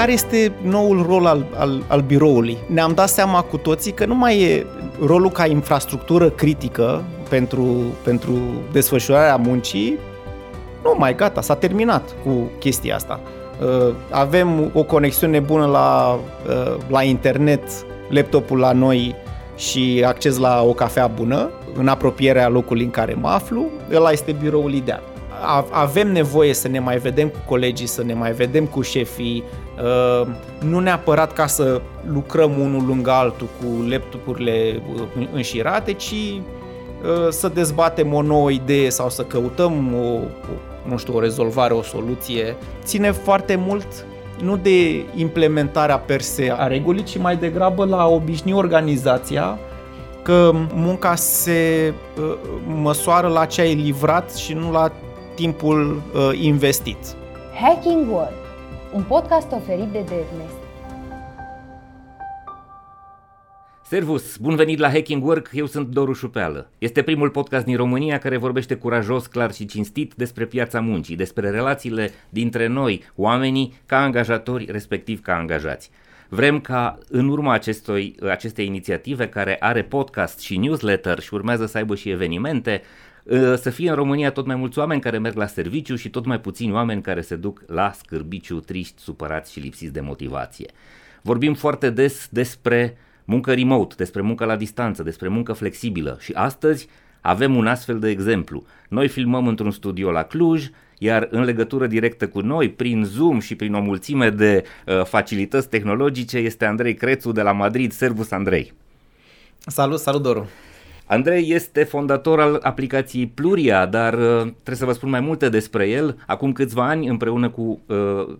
care este noul rol al biroului? Ne-am dat seama cu toții că nu mai e rolul ca infrastructură critică pentru desfășurarea muncii. Nu mai, gata, s-a terminat cu chestia asta. Avem o conexiune bună la internet, laptopul la noi și acces la o cafea bună, în apropierea locului în care mă aflu, ăla este biroul ideal. Avem nevoie să ne mai vedem cu colegii, să ne mai vedem cu șefii, nu neapărat ca să lucrăm unul lângă altul cu laptopurile înșirate, ci să dezbatem o nouă idee sau să căutăm o rezolvare, o soluție. Ține foarte mult nu de implementarea per se a regulii, ci mai degrabă la obișnui organizația că munca se măsoară la ce ai livrat și nu la timpul investit. Hacking Work, un podcast oferit de DevNest. Servus, bun venit la Hacking Work, eu sunt Doru Șupeală. Este primul podcast din România care vorbește curajos, clar și cinstit despre piața muncii, despre relațiile dintre noi, oamenii, ca angajatori, respectiv ca angajați. Vrem ca în urma acestei inițiative, care are podcast și newsletter și urmează să aibă și evenimente, să fie în România tot mai mulți oameni care merg la serviciu și tot mai puțini oameni care se duc la scârbiciu, triști, supărați și lipsiți de motivație. Vorbim foarte des despre muncă remote, despre muncă la distanță, despre muncă flexibilă și astăzi avem un astfel de exemplu. Noi filmăm într-un studio la Cluj, iar în legătură directă cu noi, prin Zoom și prin o mulțime de facilități tehnologice, este Andrei Crețu de la Madrid. Servus, Andrei! Salut, Doru! Andrei este fondator al aplicației Pluria, dar trebuie să vă spun mai multe despre el. Acum câțiva ani, împreună cu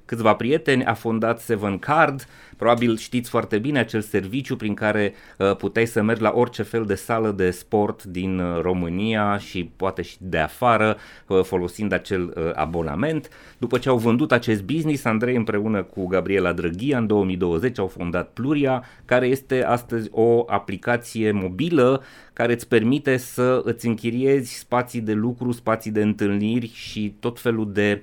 câțiva prieteni, a fondat Seven Card. Probabil știți foarte bine acel serviciu prin care puteai să mergi la orice fel de sală de sport din România și poate și de afară, folosind acel abonament. După ce au vândut acest business, Andrei împreună cu Gabriela Drăghia în 2020 au fondat Pluria, care este astăzi o aplicație mobilă care îți permite să îți închiriezi spații de lucru, spații de întâlniri și tot felul de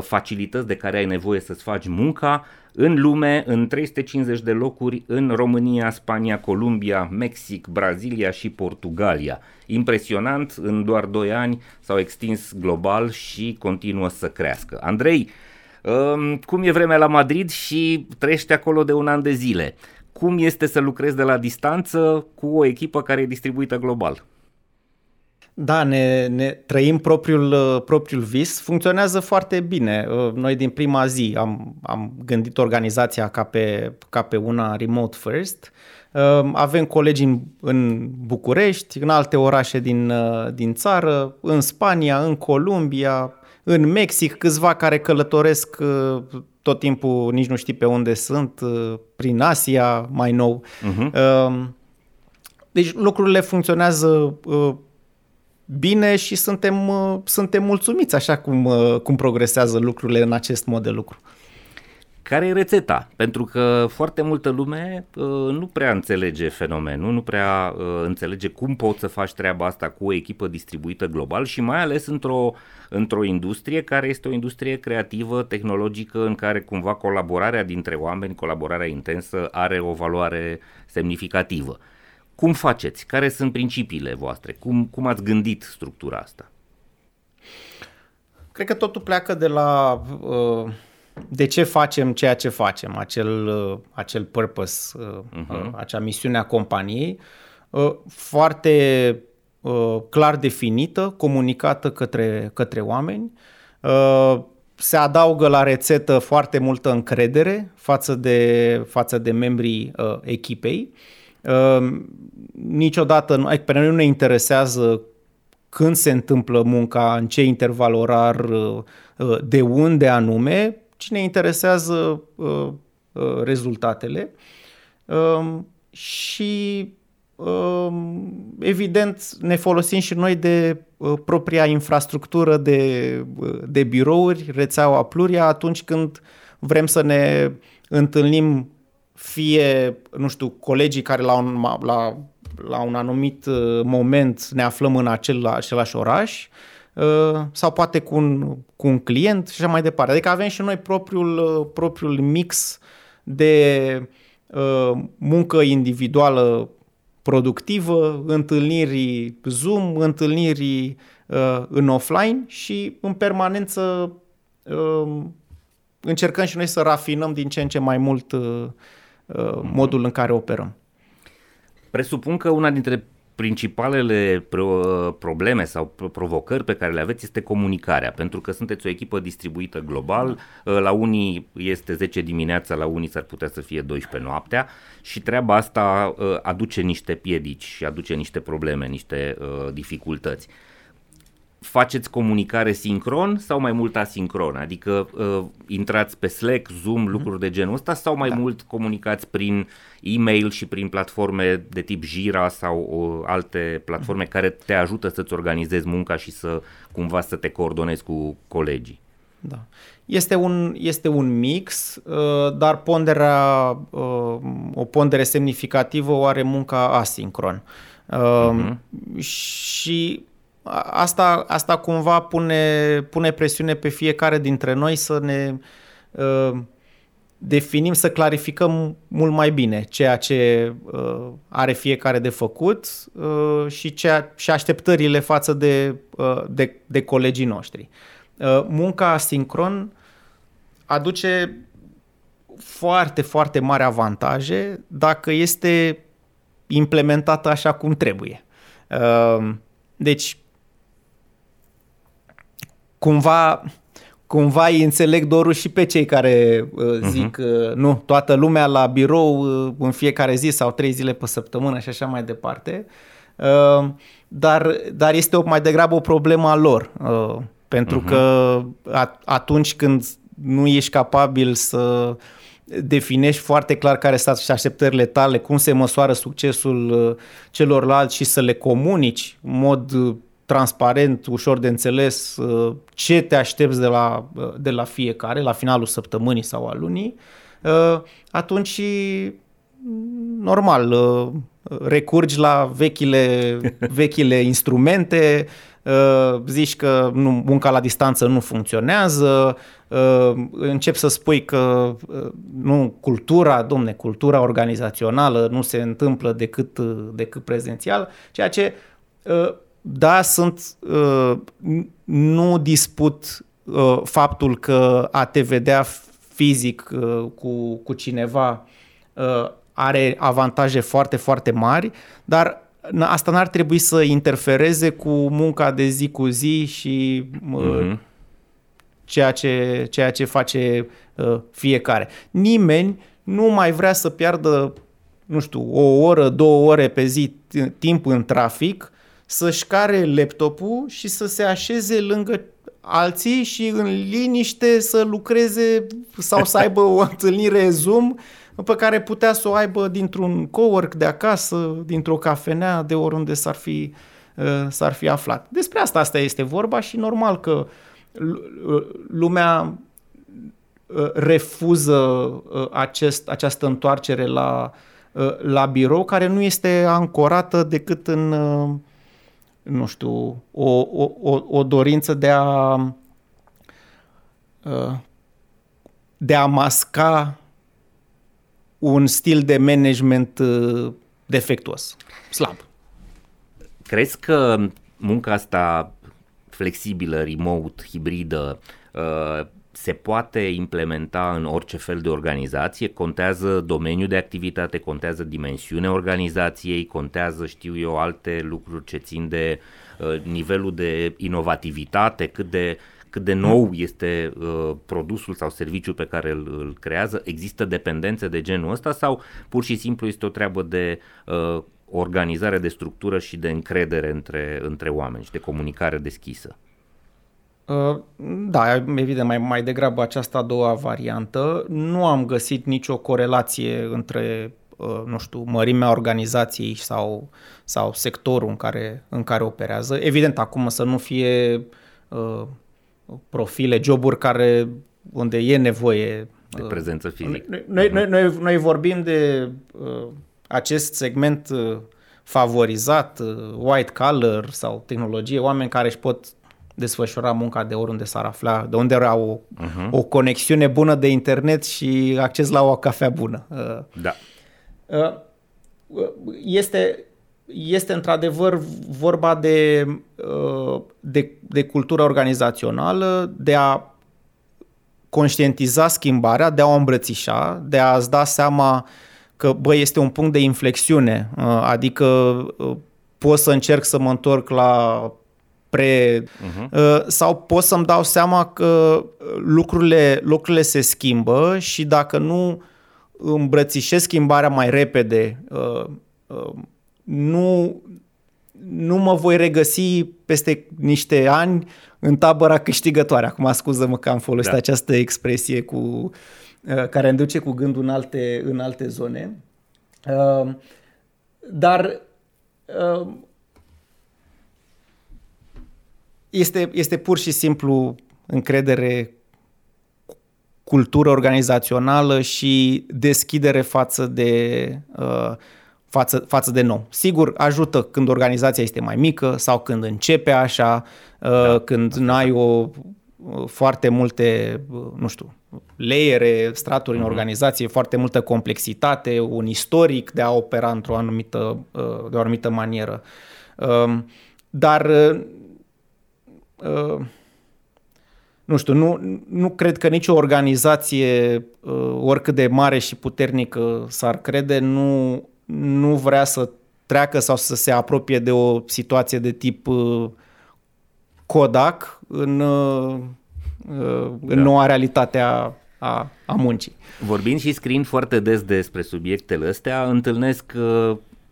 facilități de care ai nevoie să-ți faci munca în lume, în 350 de locuri în România, Spania, Columbia, Mexic, Brazilia și Portugalia. Impresionant, în doar 2 ani s-au extins global și continuă să crească. Andrei, cum e vremea la Madrid și trăiești acolo de un an de zile? Cum este să lucrezi de la distanță cu o echipă care e distribuită global? Da, ne trăim propriul vis. Funcționează foarte bine. Noi din prima zi am gândit organizația ca pe una remote first. Avem colegi în București, în alte orașe din țară, în Spania, în Columbia, în Mexic, câțiva care călătoresc tot timpul, nici nu știi pe unde sunt, prin Asia mai nou. Uh-huh. Deci lucrurile funcționează bine și suntem mulțumiți așa cum progresează lucrurile în acest mod de lucru. Care e rețeta? Pentru că foarte multă lume nu prea înțelege fenomenul, nu prea înțelege cum poți să faci treaba asta cu o echipă distribuită global și mai ales într-o industrie care este o industrie creativă, tehnologică, în care cumva colaborarea dintre oameni, colaborarea intensă are o valoare semnificativă. Cum faceți? Care sunt principiile voastre? Cum ați gândit structura asta? Cred că totul pleacă de la de ce facem ceea ce facem, acel purpose, uh-huh, acea misiune a companiei, foarte clar definită, comunicată către oameni. Se adaugă la rețetă foarte multă încredere față de membrii echipei. Niciodată pe noi nu ne interesează când se întâmplă munca, în ce interval orar, de unde anume, ci ne interesează rezultatele și evident ne folosim și noi de propria infrastructură de birouri, rețeaua Pluria, atunci când vrem să ne întâlnim fie, nu știu, colegii care la un anumit moment ne aflăm în același oraș, sau poate cu un client și așa mai departe. Adică avem și noi propriul mix de muncă individuală productivă, întâlniri Zoom, întâlniri în offline și în permanență încercăm și noi să rafinăm din ce în ce mai mult modul în care operăm. Presupun că una dintre principalele probleme sau provocări pe care le aveți este comunicarea, pentru că sunteți o echipă distribuită global, la unii este 10 dimineața, la unii s-ar putea să fie 12 noaptea și treaba asta aduce niște piedici și aduce niște probleme, niște dificultăți. Faceți comunicare sincron sau mai mult asincron? Adică intrați pe Slack, Zoom, lucruri de genul ăsta sau mai mult comunicați prin e-mail și prin platforme de tip Jira sau alte platforme care te ajută să-ți organizezi munca și să cumva să te coordonezi cu colegii? Da. Este un mix, dar o pondere semnificativă o are munca asincron. Și asta cumva pune presiune pe fiecare dintre noi să ne definim, să clarificăm mult mai bine ceea ce are fiecare de făcut și așteptările față de colegii noștri. Munca asincron aduce foarte, foarte mari avantaje dacă este implementată așa cum trebuie. Deci cumva îi înțeleg, Doru, și pe cei care zic nu, toată lumea la birou în fiecare zi sau 3 zile pe săptămână și așa mai departe, dar este mai degrabă o problemă a lor, pentru că atunci când nu ești capabil să definești foarte clar care sunt și așteptările tale, cum se măsoară succesul celorlalți și să le comunici în mod transparent, ușor de înțeles, ce te aștepți de la fiecare, la finalul săptămânii sau al lunii, atunci normal recurgi la vechile instrumente, zici că munca la distanță nu funcționează, începi să spui că cultura organizațională nu se întâmplă decât prezențial, ceea ce da, nu disput faptul că a te vedea fizic cu cineva are avantaje foarte, foarte mari, dar asta n-ar trebui să interfereze cu munca de zi cu zi și ceea ce face fiecare. Nimeni nu mai vrea să piardă, nu știu, 1-2 ore pe zi timp în trafic, să-și care laptopul și să se așeze lângă alții și în liniște să lucreze sau să aibă o întâlnire Zoom pe care putea să o aibă dintr-un cowork de acasă, dintr-o cafenea, de oriunde s-ar fi aflat. Despre asta este vorba și normal că lumea refuză această întoarcere la birou, care nu este ancorată decât în, nu știu, o dorință de a masca un stil de management defectuos, slab. Crezi că munca asta flexibilă, remote, hibridă, se poate implementa în orice fel de organizație? Contează domeniul de activitate, contează dimensiunea organizației, contează, știu eu, alte lucruri ce țin de nivelul de inovativitate, cât de nou este produsul sau serviciul pe care îl creează? Există dependențe de genul ăsta sau pur și simplu este o treabă de organizare, de structură și de încredere între oameni și de comunicare deschisă? Da, evident, mai degrabă această a doua variantă. Nu am găsit nicio corelație între, nu știu, mărimea organizației sau sectorul în care operează. Evident, acum să nu fie profile, joburi unde e nevoie de prezență fizică. Noi vorbim de acest segment favorizat, white collar sau tehnologie, oameni care își pot desfășura munca de oriunde s-ar afla, de unde era o conexiune bună de internet și acces la o cafea bună. Da. Este într-adevăr vorba de cultură organizațională, de a conștientiza schimbarea, de a o îmbrățișa, de a-ți da seama că este un punct de inflexiune, adică pot să încerc să mă întorc la sau pot să-mi dau seama că lucrurile se schimbă și dacă nu îmbrățișez schimbarea mai repede, nu mă voi regăsi peste niște ani în tabăra câștigătoare. Acum scuză-mă că am folosit această expresie care îmi duce cu gândul în alte zone. Dar este pur și simplu încredere, cultură organizațională și deschidere față de nou. Sigur, ajută când organizația este mai mică sau când începe așa, când n-ai foarte multe, nu știu, layere, straturi în organizație, foarte multă complexitate, un istoric de a opera de o anumită manieră. Dar nu știu, nu cred că nicio organizație, oricât de mare și puternică s-ar crede, nu vrea să treacă sau să se apropie de o situație de tip Kodak în noua realitate a muncii. Vorbind și scriind foarte des despre subiectele astea, întâlnesc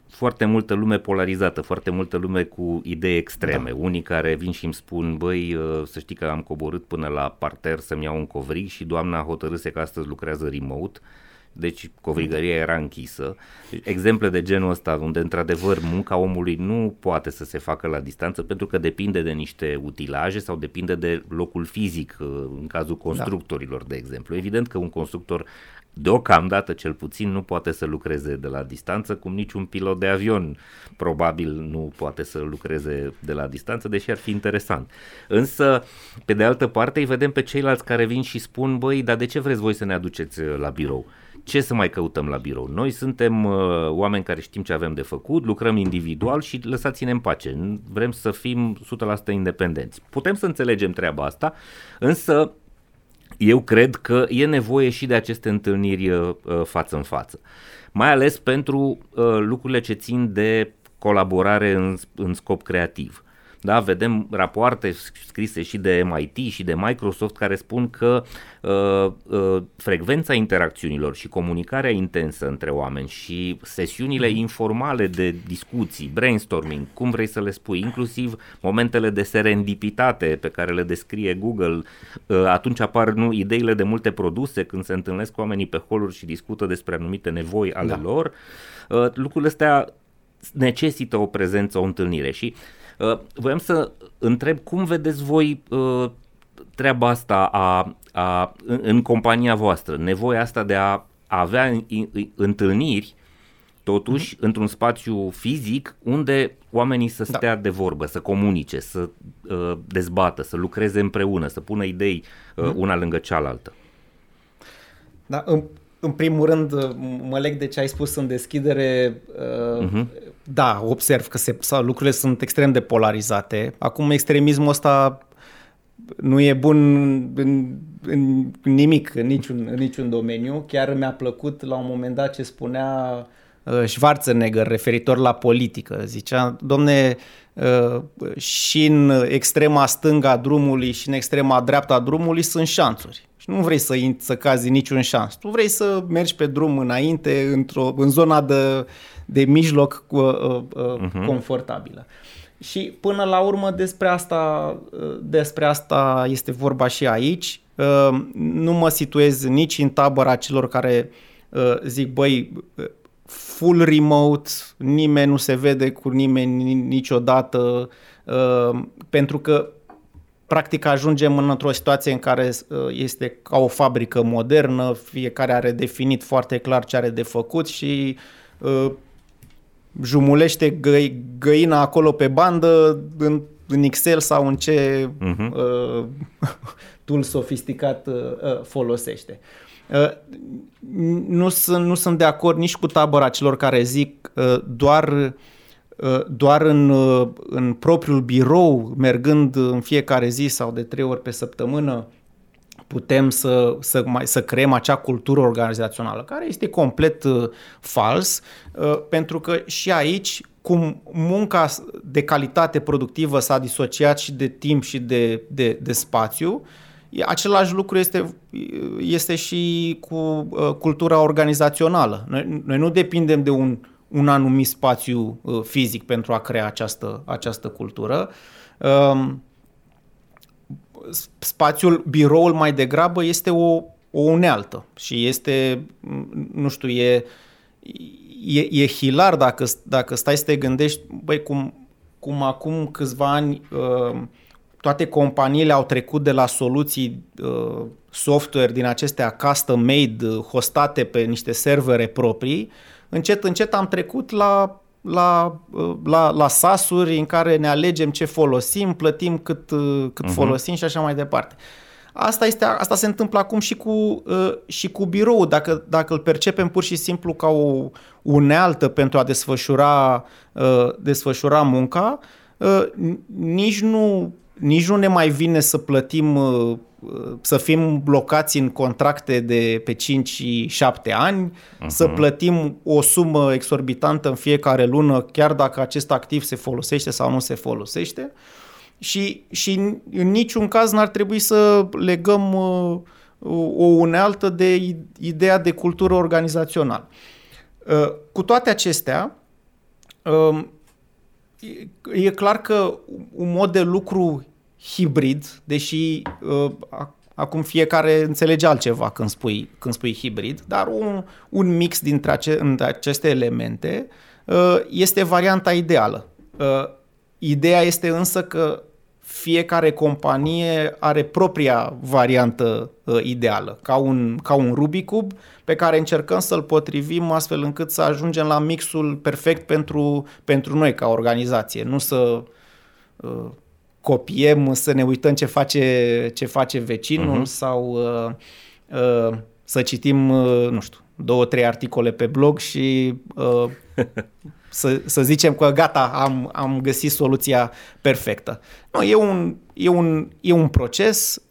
foarte multă lume polarizată, foarte multă lume cu idei extreme. Da. Unii care vin și îmi spun, băi, să știi că am coborât până la parter să-mi iau un covrig și doamna hotărâse că astăzi lucrează remote, deci covrigăria era închisă. Exemple de genul ăsta, unde într-adevăr munca omului nu poate să se facă la distanță pentru că depinde de niște utilaje sau depinde de locul fizic, în cazul constructorilor, de exemplu. Evident că un constructor deocamdată cel puțin nu poate să lucreze de la distanță, cum niciun pilot de avion probabil nu poate să lucreze de la distanță, deși ar fi interesant. Însă, pe de altă parte, îi vedem pe ceilalți care vin și spun, băi, dar de ce vreți voi să ne aduceți la birou? Ce să mai căutăm la birou? Noi suntem oameni care știm ce avem de făcut, lucrăm individual și lăsați-ne în pace, vrem să fim 100% independenți. Putem să înțelegem treaba asta, însă eu cred că e nevoie și de aceste întâlniri față în față, mai ales pentru lucrurile ce țin de colaborare în scop creativ. Da, vedem rapoarte scrise și de MIT și de Microsoft care spun că frecvența interacțiunilor și comunicarea intensă între oameni și sesiunile informale de discuții, brainstorming, cum vrei să le spui, inclusiv momentele de serendipitate pe care le descrie Google, atunci apar ideile de multe produse când se întâlnesc oamenii pe holuri și discută despre anumite nevoi ale lor, lucrurile astea necesită o prezență, o întâlnire și voiam să întreb cum vedeți voi treaba asta în compania voastră, nevoia asta de a avea întâlniri totuși într-un spațiu fizic unde oamenii să stea de vorbă, să comunice, să dezbată, să lucreze împreună, să pună idei una lângă cealaltă. Da, în primul rând, mă leg de ce ai spus în deschidere, da, observ că lucrurile sunt extrem de polarizate. Acum extremismul ăsta nu e bun în nimic, în niciun domeniu. Chiar mi-a plăcut la un moment dat ce spunea Schwarzenegger referitor la politică. Zicea, domne, și în extrema stângă a drumului și în extrema dreapta a drumului sunt șanțuri. Și nu vrei să cazi niciun șans. Tu vrei să mergi pe drum înainte, în zona de mijloc confortabilă. Și până la urmă despre asta este vorba și aici. Nu mă situez nici în tabăra celor care zic, băi, full remote, nimeni nu se vede cu nimeni niciodată, pentru că practic ajungem într-o situație în care este ca o fabrică modernă, fiecare are definit foarte clar ce are de făcut și jumulește găina acolo pe bandă în Excel sau în ce tool sofisticat folosește. Nu sunt de acord nici cu tabăra celor care zic doar în propriul birou, mergând în fiecare zi sau de 3 ori pe săptămână, putem să creăm acea cultură organizațională, care este complet fals, pentru că și aici, cum munca de calitate productivă s-a disociat și de timp și de spațiu, același lucru este și cu cultura organizațională. Noi nu depindem de un anumit spațiu fizic pentru a crea această cultură. Spațiul, biroul mai degrabă este o unealtă și este, nu știu, e hilar dacă stai să te gândești, băi, cum acum câțiva ani toate companiile au trecut de la soluții software din acestea custom-made, hostate pe niște servere proprii, încet am trecut la SaaS-uri în care ne alegem ce folosim, plătim cât folosim și așa mai departe. Asta se întâmplă acum și cu biroul. Dacă îl percepem pur și simplu ca o unealtă pentru a desfășura munca, nici nu ne mai vine să plătim, să fim blocați în contracte de pe 5 și 7 ani, să plătim o sumă exorbitantă în fiecare lună, chiar dacă acest activ se folosește sau nu se folosește. Și în niciun caz n-ar trebui să legăm o unealtă de ideea de cultură organizațională. Cu toate acestea, e clar că un mod de lucru hibrid, deși acum fiecare înțelege altceva când spui hibrid, dar un mix dintre aceste elemente este varianta ideală. Ideea este însă că fiecare companie are propria variantă ideală, ca un Rubik's Cube pe care încercăm să-l potrivim astfel încât să ajungem la mixul perfect pentru noi ca organizație, nu să copiem, să ne uităm ce face vecinul sau să citim, nu știu, 2-3 articole pe blog și să zicem că gata, am găsit soluția perfectă. Nu, e un proces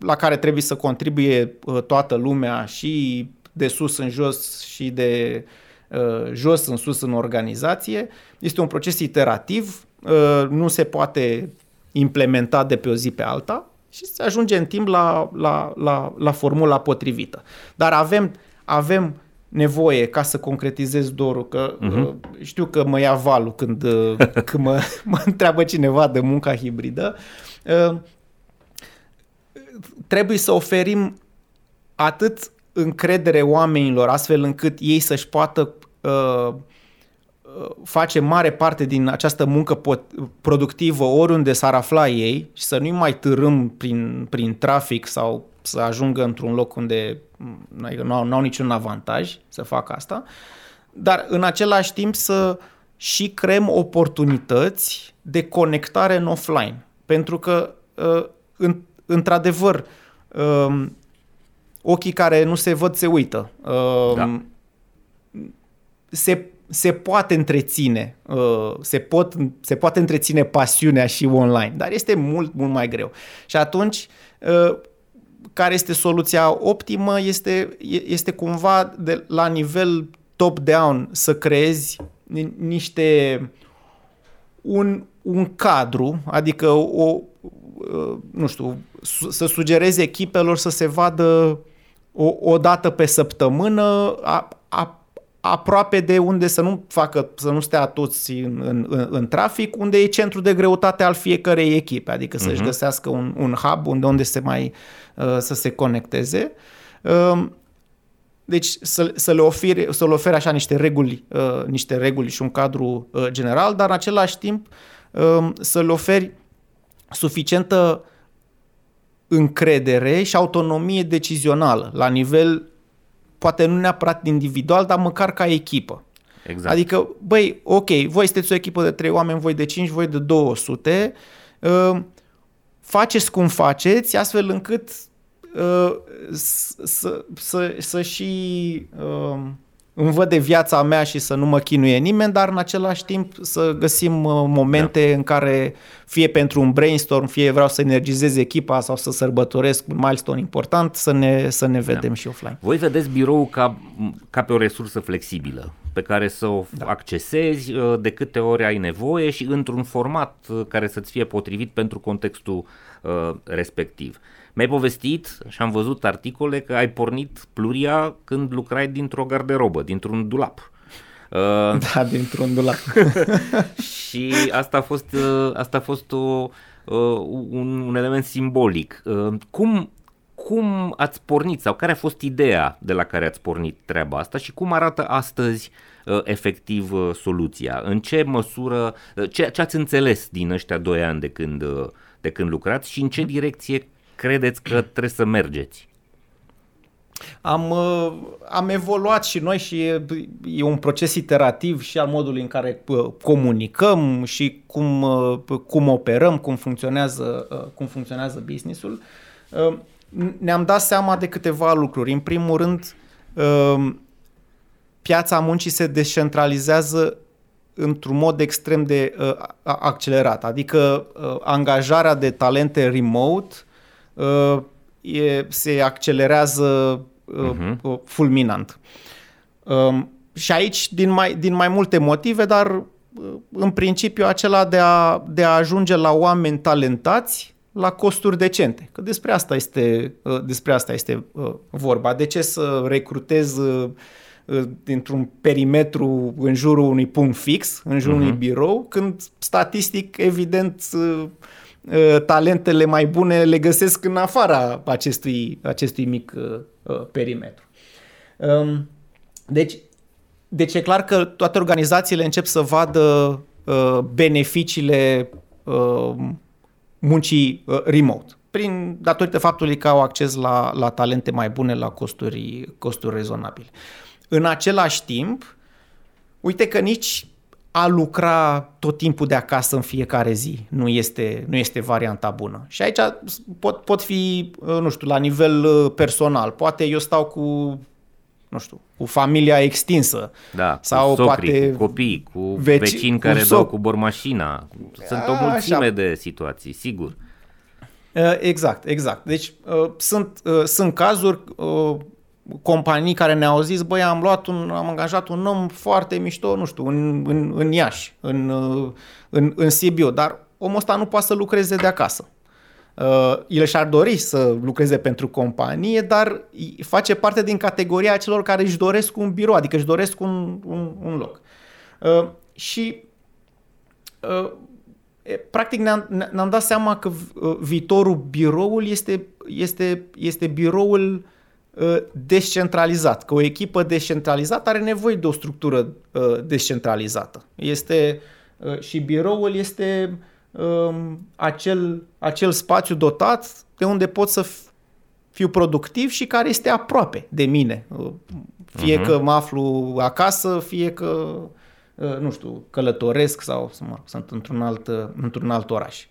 la care trebuie să contribuie toată lumea, și de sus în jos și de jos în sus în organizație. Este un proces iterativ, nu se poate implementa de pe o zi pe alta și se ajunge în timp la formula potrivită. Dar avem nevoie, ca să concretizez, Doru, că știu că mă ia valul când mă întreabă cineva de munca hibridă, trebuie să oferim atât încredere oamenilor astfel încât ei să-și poată face mare parte din această muncă productivă oriunde s-ar afla ei și să nu-i mai târâm prin trafic sau să ajungă într-un loc unde nu au niciun avantaj să facă asta, dar în același timp să și creăm oportunități de conectare în offline. Pentru că, într-adevăr, ochii care nu se văd se uită. Da. Se poate întreține, se poate întreține pasiunea și online, dar este mult, mult mai greu. Și atunci, care este soluția optimă? Este cumva la nivel top-down să creezi niște un cadru, adică nu știu, să sugerezi echipelor să se vadă o dată pe săptămână, aproape de unde să nu stea toți în trafic, unde e centrul de greutate al fiecărei echipe, adică să-și găsească un hub unde se mai să se conecteze. Deci să le ofere așa niște reguli și un cadru general, dar în același timp să le oferi suficientă încredere și autonomie decizională la nivel, poate nu neapărat individual, dar măcar ca echipă. Exact. Adică, băi, ok, voi sunteți o echipă de 3 oameni, voi de 5, voi de 200, faceți cum faceți, astfel încât să și învăde viața mea și să nu mă chinuie nimeni, dar în același timp să găsim momente în care, fie pentru un brainstorm, fie vreau să energizez echipa sau să sărbătoresc un milestone important, să ne vedem și offline. Voi vedeți biroul ca pe o resursă flexibilă pe care să o accesezi de câte ori ai nevoie și într-un format care să-ți fie potrivit pentru contextul respectiv. Mi-ai povestit și am văzut articole că ai pornit Pluria când lucrai dintr-o garderobă, dintr-un dulap. Da, dintr-un dulap. Și asta a fost un element simbolic. Cum ați pornit sau care a fost ideea de la care ați pornit treaba asta și cum arată astăzi efectiv soluția? În ce măsură, ce ați înțeles din ăștia 2 ani de când lucrați și în ce direcție credeți că trebuie să mergeți? Am evoluat și noi și e un proces iterativ și al modului în care comunicăm și cum operăm, cum funcționează business-ul. Ne-am dat seama de câteva lucruri. În primul rând, piața muncii se descentralizează într-un mod extrem de accelerat. Adică angajarea de talente remote se accelerează fulminant. Și aici din mai multe motive, dar în principiu acela de a ajunge la oameni talentați la costuri decente. Că despre asta este vorba. De ce să recrutez dintr-un perimetru în jurul unui punct fix, în jurul unui birou, când statistic evident talentele mai bune le găsesc în afara acestui mic perimetru. Deci e clar că toate organizațiile încep să vadă beneficiile muncii remote, datorită faptului că au acces la talente mai bune, la costuri rezonabile. În același timp, uite că nici a lucra tot timpul de acasă în fiecare zi nu este varianta bună. Și aici pot fi, nu știu, la nivel personal. Poate eu stau cu, nu știu, cu familia extinsă. Da, sau cu socrii, poate cu copii, cu vecini care dau cu bormașina. Sunt o mulțime de situații, sigur. Exact. Deci sunt cazuri, companii care ne-au zis, băi, am angajat un om foarte mișto, nu știu, în Iași, în Sibiu, dar omul ăsta nu poate să lucreze de acasă. El și-ar dori să lucreze pentru companie, dar face parte din categoria celor care își doresc un birou, adică își doresc un loc. Și practic ne-am dat seama că viitorul biroului este biroul descentralizat, că o echipă descentralizată are nevoie de o structură descentralizată. Și biroul este acel spațiu dotat de unde pot să fiu productiv și care este aproape de mine. Fie că mă aflu acasă, fie că, nu știu, călătoresc sau sunt într-un alt oraș.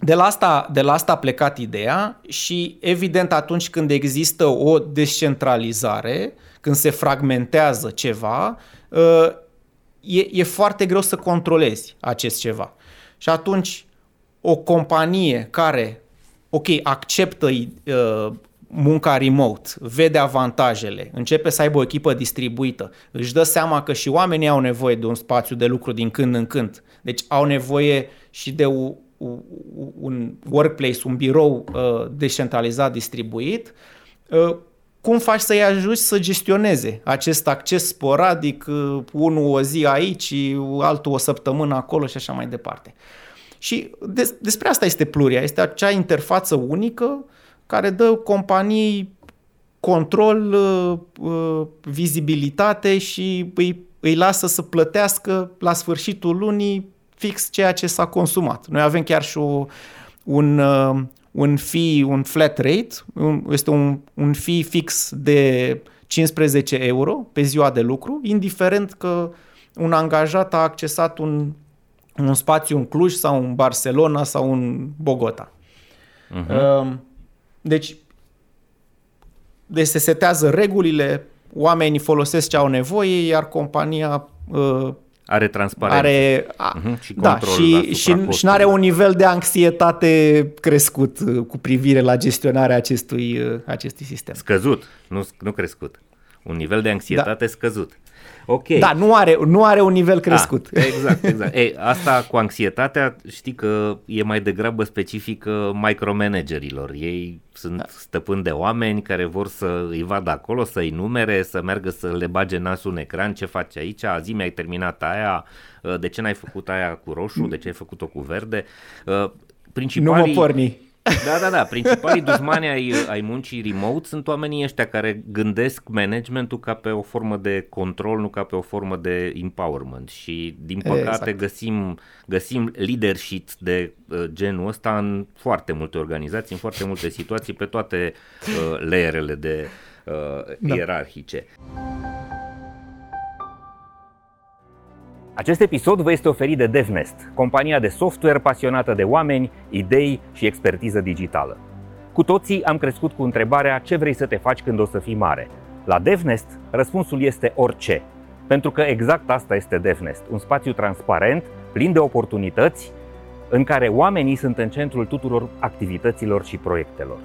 De la asta a plecat ideea și evident atunci când există o descentralizare, când se fragmentează ceva, e foarte greu să controlezi acest ceva. Și atunci o companie care, acceptă munca remote, vede avantajele, începe să aibă o echipă distribuită, își dă seama că și oamenii au nevoie de un spațiu de lucru din când în când. Deci au nevoie și de un workplace, un birou descentralizat, distribuit, cum faci să-i ajuți să gestioneze acest acces sporadic, unul o zi aici, altul o săptămână acolo și așa mai departe. Și despre asta este Pluria, este acea interfață unică care dă companiei control, vizibilitate și îi lasă să plătească la sfârșitul lunii fix ceea ce s-a consumat. Noi avem chiar și un fee, un flat rate, este un fee fix de €15 pe ziua de lucru, indiferent că un angajat a accesat un spațiu în Cluj sau în Barcelona sau în Bogota. Uh-huh. Deci se setează regulile, oamenii folosesc ce au nevoie, iar compania are transparență. Și control și n-are un nivel de anxietate crescut cu privire la gestionarea acestui sistem. Scăzut, nu crescut. Un nivel de anxietate scăzut. Okay. Da, nu are un nivel crescut. Exact. Ei, asta cu anxietatea, știi că e mai degrabă specifică micromanagerilor. Ei sunt stăpâni de oameni care vor să îi vadă acolo, să îi numere, să meargă să le bage nasul în ecran, ce faci aici, azi mi-ai terminat aia, de ce n-ai făcut aia cu roșu, de ce ai făcut-o cu verde. Principalii... Nu mă porni. Da, principalii dușmani ai muncii remote sunt oamenii ăștia care gândesc managementul ca pe o formă de control, nu ca pe o formă de empowerment și din păcate găsim leadership de genul ăsta în foarte multe organizații, în foarte multe situații, pe toate layerele de ierarhice. Acest episod vă este oferit de DevNest, compania de software pasionată de oameni, idei și expertiză digitală. Cu toții am crescut cu întrebarea ce vrei să te faci când o să fii mare. La DevNest, răspunsul este orice, pentru că exact asta este DevNest, un spațiu transparent, plin de oportunități, în care oamenii sunt în centrul tuturor activităților și proiectelor.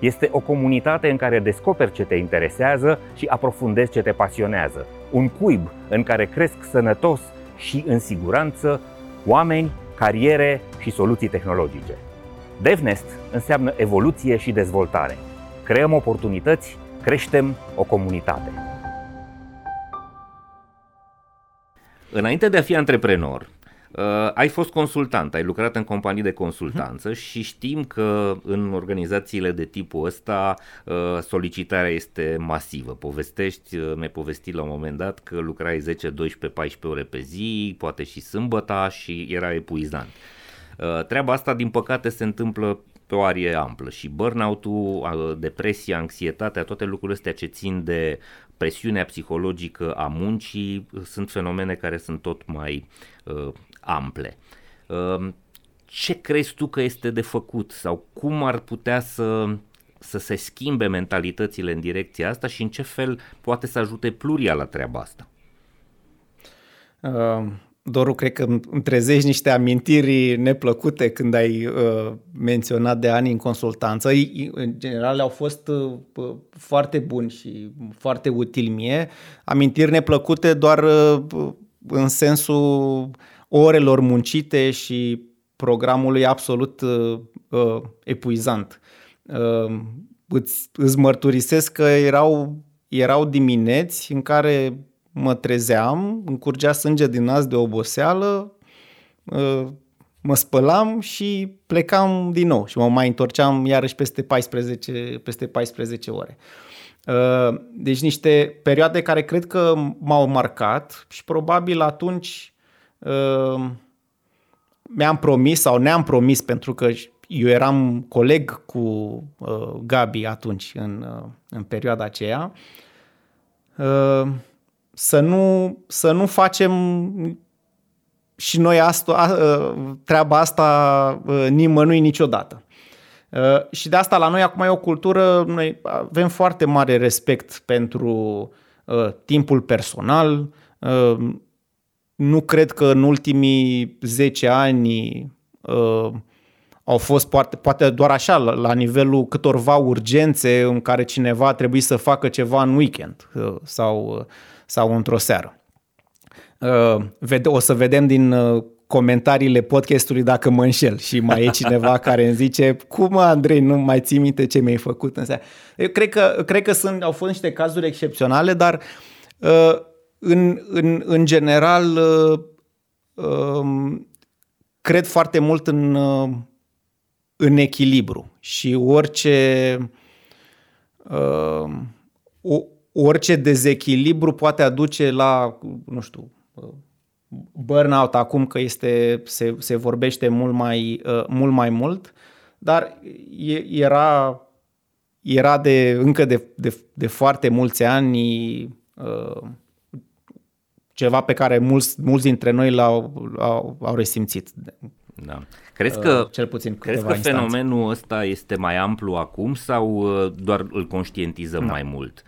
Este o comunitate în care descoperi ce te interesează și aprofundezi ce te pasionează, un cuib în care cresc sănătos și în siguranță oameni, cariere și soluții tehnologice. DevNest înseamnă evoluție și dezvoltare. Creăm oportunități, creștem o comunitate. Înainte de a fi antreprenor, ai fost consultant, ai lucrat în companii de consultanță și știm că în organizațiile de tipul ăsta solicitarea este masivă. Mi-ai povestit la un moment dat că lucrai 10, 12, 14 ore pe zi, poate și sâmbăta și era epuizant. Treaba asta din păcate se întâmplă pe o arie amplă și burnout-ul, depresia, anxietatea, toate lucrurile astea ce țin de presiunea psihologică a muncii sunt fenomene care sunt tot mai ample. Ce crezi tu că este de făcut sau cum ar putea să se schimbe mentalitățile în direcția asta și în ce fel poate să ajute Pluria la treaba asta? Doru, cred că îmi trezești niște amintiri neplăcute când ai menționat de ani în consultanță. În general au fost foarte buni și foarte utili mie. Amintiri neplăcute doar în sensul orelor muncite și programului absolut epuizant. Îți mărturisesc că erau dimineți în care mă trezeam, îmi curgea sânge din nas de oboseală, mă spălam și plecam din nou și mă mai întorceam iarăși peste 14 ore. Deci niște perioade care cred că m-au marcat și probabil atunci mi-am promis sau ne-am promis, pentru că eu eram coleg cu Gabi atunci în perioada aceea, să nu facem și noi treaba asta nimănui niciodată. Și de asta la noi acum e o cultură, noi avem foarte mare respect pentru timpul personal. Nu cred că în ultimii 10 ani au fost poate doar așa la nivelul câtorva urgențe în care cineva a trebuit să facă ceva în weekend sau într-o seară. O să vedem din comentariile podcastului dacă mă înșel și mai e cineva care îmi zice cum, Andrei, nu mai ții minte ce mi-ai făcut în seara. Eu cred că au fost niște cazuri excepționale, dar în general cred foarte mult în echilibru și orice dezechilibru poate aduce la, nu știu, burnout acum că se vorbește mult mai mult, dar era era încă de foarte mulți ani ceva pe care mulți dintre noi au resimțit. Da. Crezi că, cel puțin crezi că fenomenul ăsta este mai amplu acum sau doar îl conștientizăm mai mult?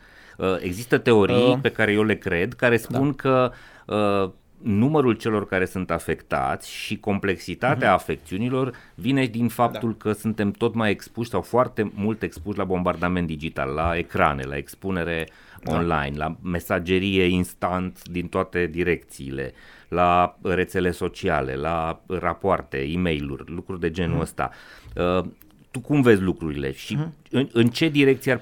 Există teorii pe care eu le cred, care spun că numărul celor care sunt afectați și complexitatea afecțiunilor vine din faptul că suntem tot mai expuși sau foarte mult expuși la bombardament digital, la ecrane, la expunere online, la mesagerie instant din toate direcțiile, la rețele sociale, la rapoarte, e-mail-uri, lucruri de genul ăsta. Tu cum vezi lucrurile și în ce direcție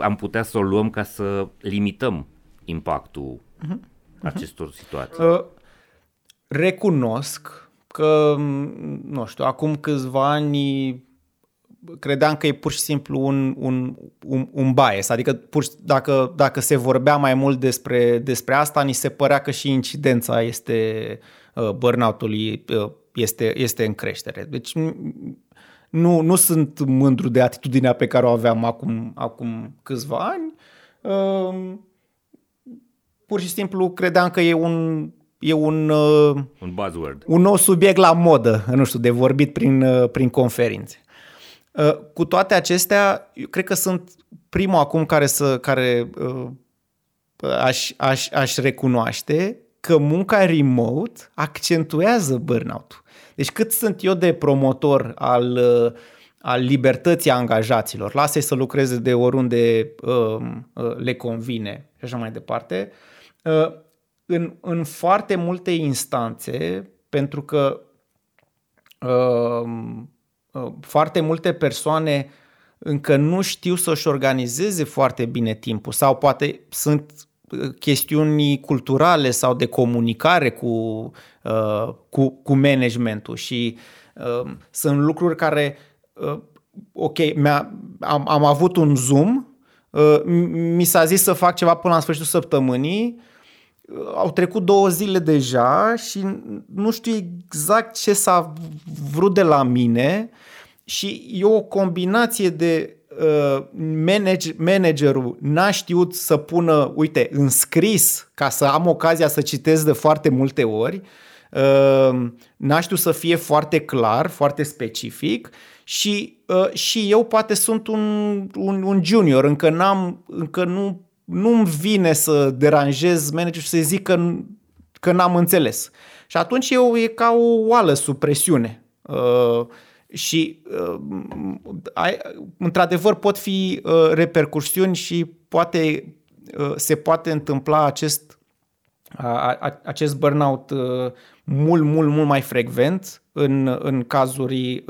am putea să o luăm ca să limităm impactul acestor situații? Recunosc că, nu știu, acum câțiva ani credeam că e pur și simplu un bias, adică dacă se vorbea mai mult despre asta, ni se părea că și incidența burnout-ului este în creștere. Deci nu sunt mândru de atitudinea pe care o aveam acum câțiva ani. Pur și simplu credeam că e un buzzword, un nou subiect la modă, nu știu, de vorbit prin conferințe. Cu toate acestea, eu cred că sunt primul acum care aș recunoaște că munca remote accentuează burnout-ul. Deci cât sunt eu de promotor al libertății angajaților, lasă-i să lucreze de oriunde le convine și așa mai departe, în foarte multe instanțe, pentru că foarte multe persoane încă nu știu să-și organizeze foarte bine timpul sau poate sunt chestiuni culturale sau de comunicare cu managementul și sunt lucruri care, ok, am avut un Zoom, mi s-a zis să fac ceva până la sfârșitul săptămânii, au trecut 2 zile deja și nu știu exact ce s-a vrut de la mine și e o combinație de managerul n-a știut să pună, uite, în scris ca să am ocazia să citesc de foarte multe ori, n-a știut să fie foarte clar, foarte specific și eu poate sunt un junior, încă nu-mi vine să deranjez managerul și să zic că n-am înțeles. Și atunci e ca o oală sub presiune. Și într-adevăr pot fi repercursiuni și poate se poate întâmpla acest burnout mult mai frecvent în cazuri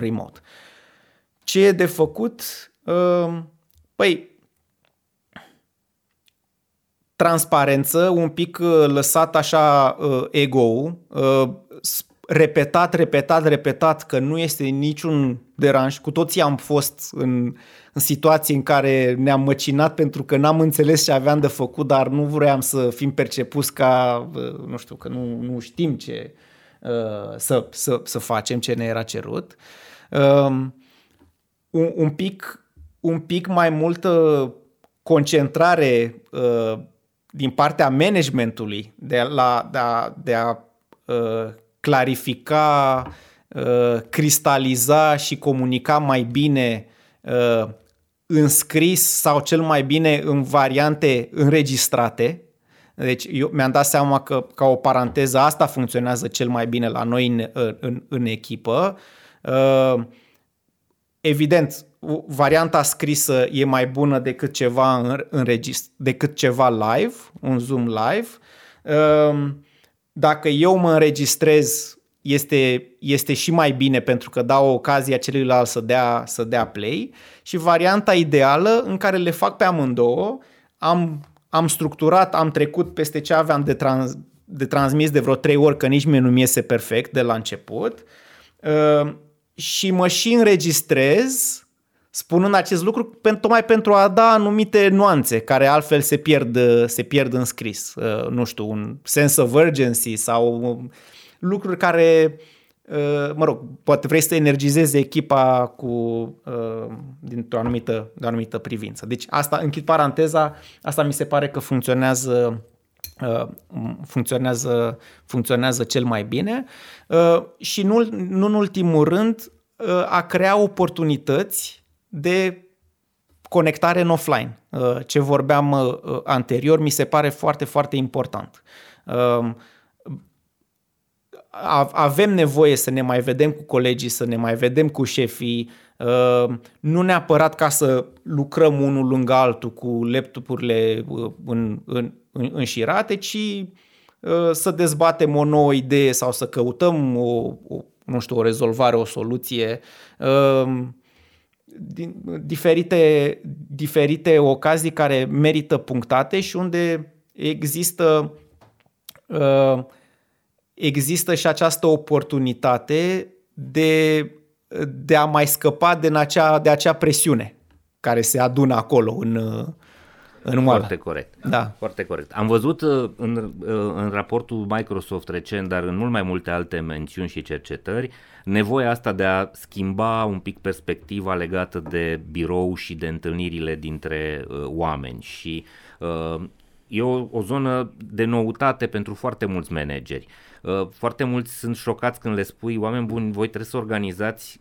remote. Ce e de făcut? Păi, transparență, un pic lăsat așa ego-ul, repetat că nu este niciun deranj. Cu toții am fost în situații în care ne-am măcinat pentru că n-am înțeles ce aveam de făcut, dar nu vroiam să fim percepuți ca, nu știu, că nu știm ce să facem, ce ne era cerut. Un pic mai multă concentrare din partea managementului de a clarifica, cristaliza și comunica mai bine în scris sau cel mai bine în variante înregistrate. Deci eu mi-am dat seama că, ca o paranteză, asta funcționează cel mai bine la noi în echipă. Evident, varianta scrisă e mai bună decât ceva decât ceva live, un Zoom live. Dacă eu mă înregistrez, este și mai bine pentru că dau ocazia celuilalt să dea play, și varianta ideală în care le fac pe amândouă, am structurat, am trecut peste ce aveam de transmis de vreo 3 ori, că nici mie nu-mi iese perfect de la început, și mă și înregistrez spunând acest lucru tocmai pentru a da anumite nuanțe care altfel se pierd în scris. Nu știu, un sense of urgency sau lucruri care mă rog, poate vrei să energizezi echipa cu, dintr-o anumită privință. Deci asta, închid paranteza, asta mi se pare că funcționează cel mai bine și nu în ultimul rând a crea oportunități de conectare în offline. Ce vorbeam anterior mi se pare foarte, foarte important. Avem nevoie să ne mai vedem cu colegii, să ne mai vedem cu șefii, nu neapărat ca să lucrăm unul lângă altul cu laptopurile înșirate, ci să dezbatem o nouă idee sau să căutăm o rezolvare, o soluție. Din diferite ocazii care merită punctate și unde există și această oportunitate de a mai scăpa de acea presiune care se adună acolo în oală. Foarte corect. Da. Foarte corect. Am văzut în raportul Microsoft recent, dar în mult mai multe alte mențiuni și cercetări, nevoia asta de a schimba un pic perspectiva legată de birou și de întâlnirile dintre oameni și e o zonă de noutate pentru foarte mulți manageri. Foarte mulți sunt șocați când le spui, oameni buni, voi trebuie să organizați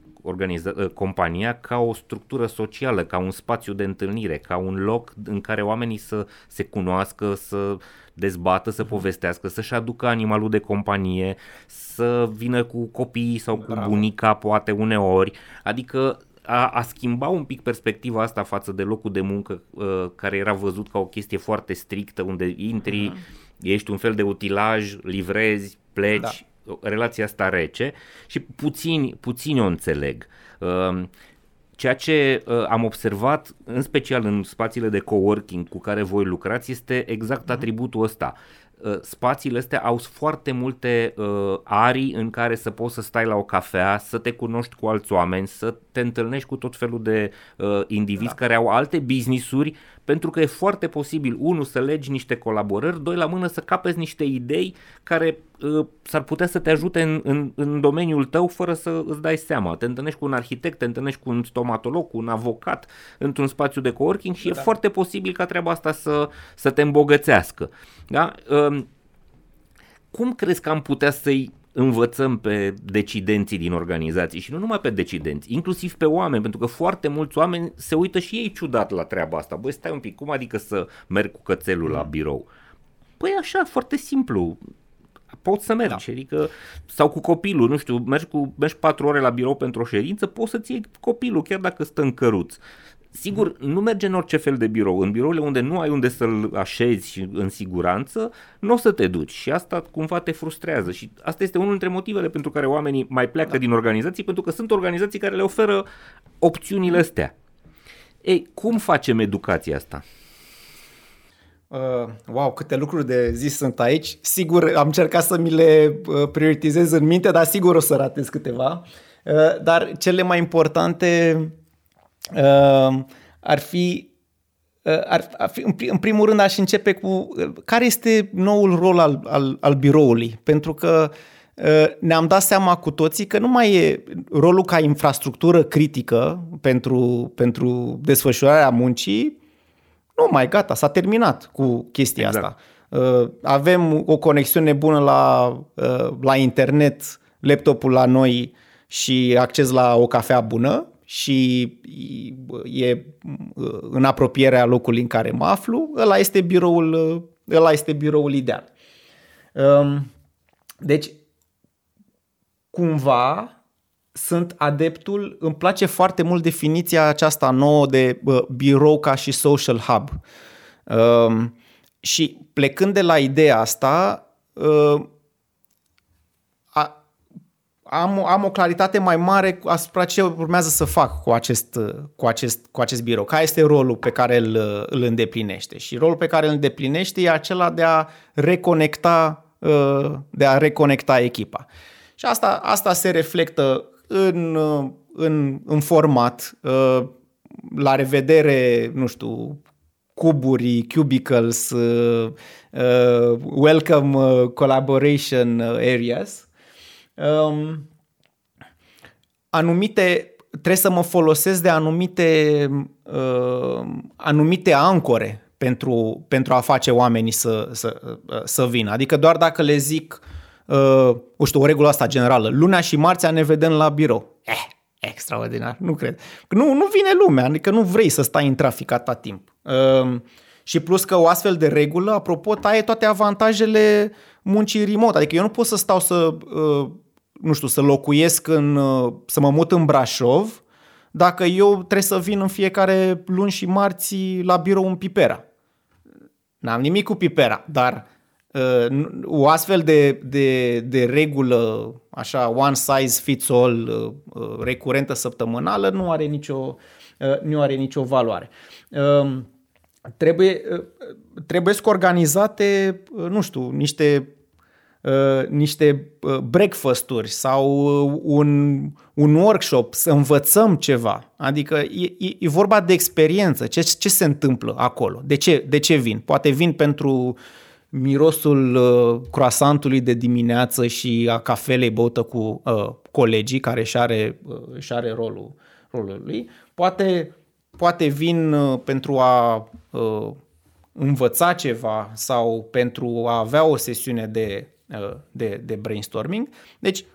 compania ca o structură socială, ca un spațiu de întâlnire, ca un loc în care oamenii să se cunoască, să dezbată, să povestească, să-și aducă animalul de companie, să vină cu copiii sau cu bunica poate uneori, adică a schimba un pic perspectiva asta față de locul de muncă care era văzut ca o chestie foarte strictă unde intri, ești un fel de utilaj, livrezi, pleci, Relația asta rece și puțini o înțeleg. Ceea ce am observat, în special în spațiile de coworking cu care voi lucrați, este exact atributul ăsta. Spațiile astea au foarte multe arii în care să poți să stai la o cafea, să te cunoști cu alți oameni, să te întâlnești cu tot felul de indivizi care au alte business-uri, pentru că e foarte posibil, unu, să legi niște colaborări, doi, la mână să capezi niște idei care s-ar putea să te ajute în domeniul tău fără să îți dai seama. Te întâlnești cu un arhitect, te întâlnești cu un stomatolog, cu un avocat într-un spațiu de coworking și e foarte posibil ca treaba asta să te îmbogățească. Da? Cum crezi că am putea să-i învățăm pe decidenții din organizații și nu numai pe decidenți, inclusiv pe oameni, pentru că foarte mulți oameni se uită și ei ciudat la treaba asta. Băi, stai un pic, cum adică să merg cu cățelul la birou? Păi așa, foarte simplu, poți să mergi, adică, sau cu copilul, nu știu, mergi 4 ore la birou pentru o ședință, poți să-ți iei copilul chiar dacă stă în căruț. Sigur, nu merge în orice fel de birou. În birourile unde nu ai unde să-l așezi și în siguranță, nu o să te duci și asta cumva te frustrează și asta este unul dintre motivele pentru care oamenii mai pleacă din organizații, pentru că sunt organizații care le oferă opțiunile astea. Ei, cum facem educația asta? Wow, câte lucruri de zis sunt aici. Sigur, am încercat să mi le prioritizez în minte, dar sigur o să ratez câteva. Dar cele mai importante în primul rând aș începe cu care este noul rol al biroului, pentru că ne-am dat seama cu toții că nu mai e rolul ca infrastructură critică pentru desfășurarea muncii, nu mai gata, s-a terminat cu chestia asta. Avem o conexiune bună la internet, laptopul la noi și acces la o cafea bună și e în apropierea locului în care mă aflu, ăla este biroul ideal. Deci, cumva, sunt adeptul, îmi place foarte mult definiția aceasta nouă de birou ca și social hub. Și plecând de la ideea asta, am o claritate mai mare asupra ce urmează să fac cu acest birou. Care este rolul pe care îl îndeplinește? Și rolul pe care îl îndeplinește e acela de a reconecta echipa. Și asta se reflectă în format, la revedere, nu știu, cuburi, cubicles, welcome collaboration areas. anumite, trebuie să mă folosesc de anumite ancore pentru a face oamenii să vină. Adică doar dacă le zic, nu știu, o regulă asta generală, lunea și marțea ne vedem la birou. Extraordinar, nu cred. Nu vine lumea, adică nu vrei să stai în trafic atâta timp. Și plus că o astfel de regulă, apropo, taie toate avantajele muncii remote. Adică eu nu pot să stau să locuiesc să mă mut în Brașov dacă eu trebuie să vin în fiecare luni și marți la birou în Pipera. N-am nimic cu Pipera, dar o astfel de regulă, așa, one size fits all, recurentă săptămânală, nu are nicio valoare. Trebuie să organizate, nu știu, niște breakfast-uri sau un workshop, să învățăm ceva. Adică e vorba de experiență. Ce se întâmplă acolo? De ce vin? Poate vin pentru mirosul croissantului de dimineață și a cafelei băută cu colegii, care își are rolul lui. Poate vin pentru a învăța ceva sau pentru a avea o sesiune de brainstorming. Deci,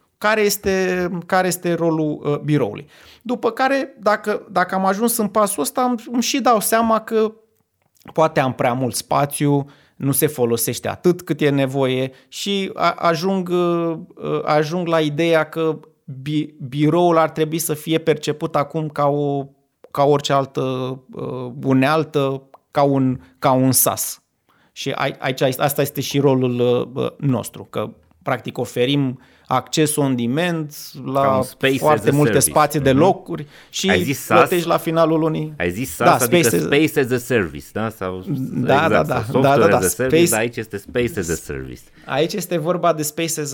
care este rolul biroului? După care, dacă am ajuns în pasul ăsta, îmi și dau seama că poate am prea mult spațiu, nu se folosește atât cât e nevoie și ajung la ideea că biroul ar trebui să fie perceput acum ca orice altă unealtă, ca un SAS. Și aici asta este și rolul nostru, că practic oferim acces on demand la foarte multe spații de locuri și plătești la finalul lunii. Ai zis SAS, da, adică space as a service, da? Sau, da, exact, da, da, software da, as a service, space, aici este space as a service. Aici este vorba de space as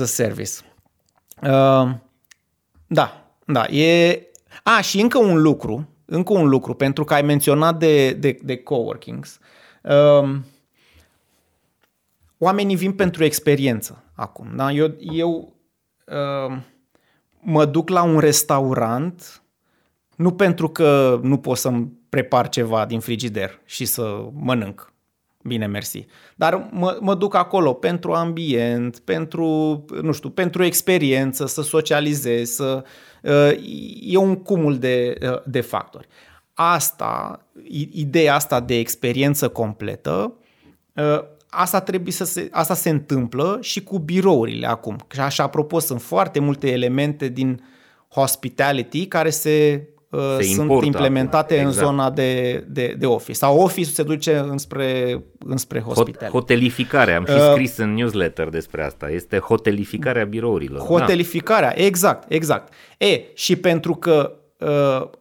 a service. Da, e... și încă un lucru, pentru că ai menționat de coworkings. Oamenii vin pentru experiență acum. Da? Eu mă duc la un restaurant nu pentru că nu pot să-mi prepar ceva din frigider și să mănânc. Bine, mersi. Dar mă duc acolo pentru ambient, pentru experiență, să socializez, e un cumul de factori. Ideea asta de experiență completă, asta se întâmplă și cu birourile acum. Și apropo, sunt foarte multe elemente din hospitality care sunt implementate acum, exact, în zona de office. Sau office-ul se duce înspre hospital. Hotelificarea, am și scris în newsletter despre asta. Este hotelificarea birourilor. Hotelificarea, da. Exact. Și pentru că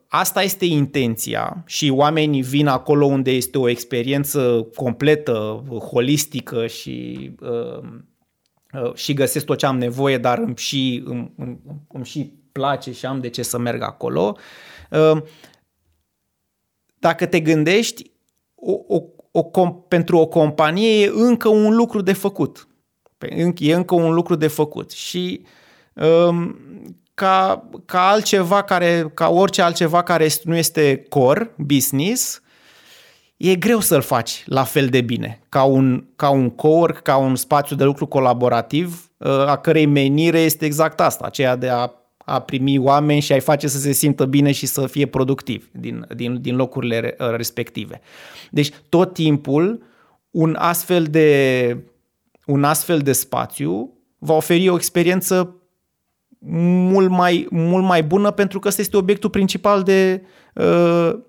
asta este intenția și oamenii vin acolo unde este o experiență completă, holistică și găsesc tot ce am nevoie, dar îmi și place și am de ce să merg acolo. Dacă te gândești, pentru o companie e încă un lucru de făcut. Și ca orice altceva care nu este core business, e greu să-l faci la fel de bine ca un cowork, ca un spațiu de lucru colaborativ, a cărei menire este exact asta, aceea de a primi oameni și a-i face să se simtă bine și să fie productiv din locurile respective. Deci tot timpul un astfel de spațiu va oferi o experiență mult mai bună, pentru că ăsta este obiectul principal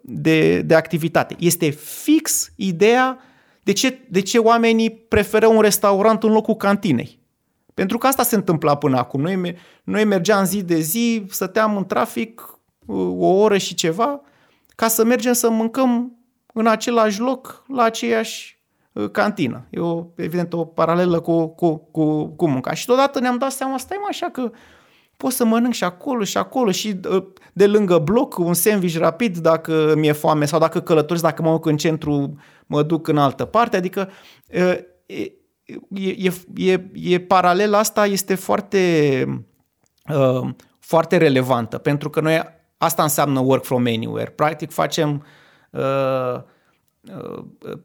de activitate. Este fix ideea de ce oamenii preferă un restaurant în locul cantinei. Pentru că asta se întâmpla până acum. Noi mergeam zi de zi, stăteam în trafic o oră și ceva ca să mergem să mâncăm în același loc, la aceeași cantină. E evident o paralelă cu munca. Și totodată ne-am dat seama, stai așa că pot să mănânc și acolo și acolo și de lângă bloc un sandwich rapid dacă mi-e foame sau dacă călătoresc, dacă mă duc în centru, mă duc în altă parte. Adică e paralela asta, este foarte foarte relevantă, pentru că noi asta înseamnă work from anywhere. Practic facem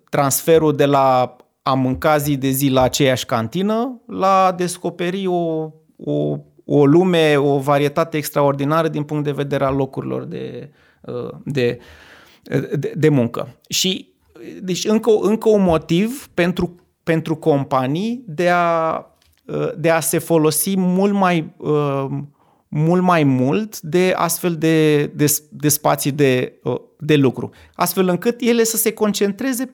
transferul de la a mânca zi de zi la aceeași cantină la a descoperi o lume, o varietate extraordinară din punct de vedere al locurilor de muncă. Și deci încă un motiv pentru companii de a se folosi mult mai mult de astfel de spații de lucru, astfel încât ele să se concentreze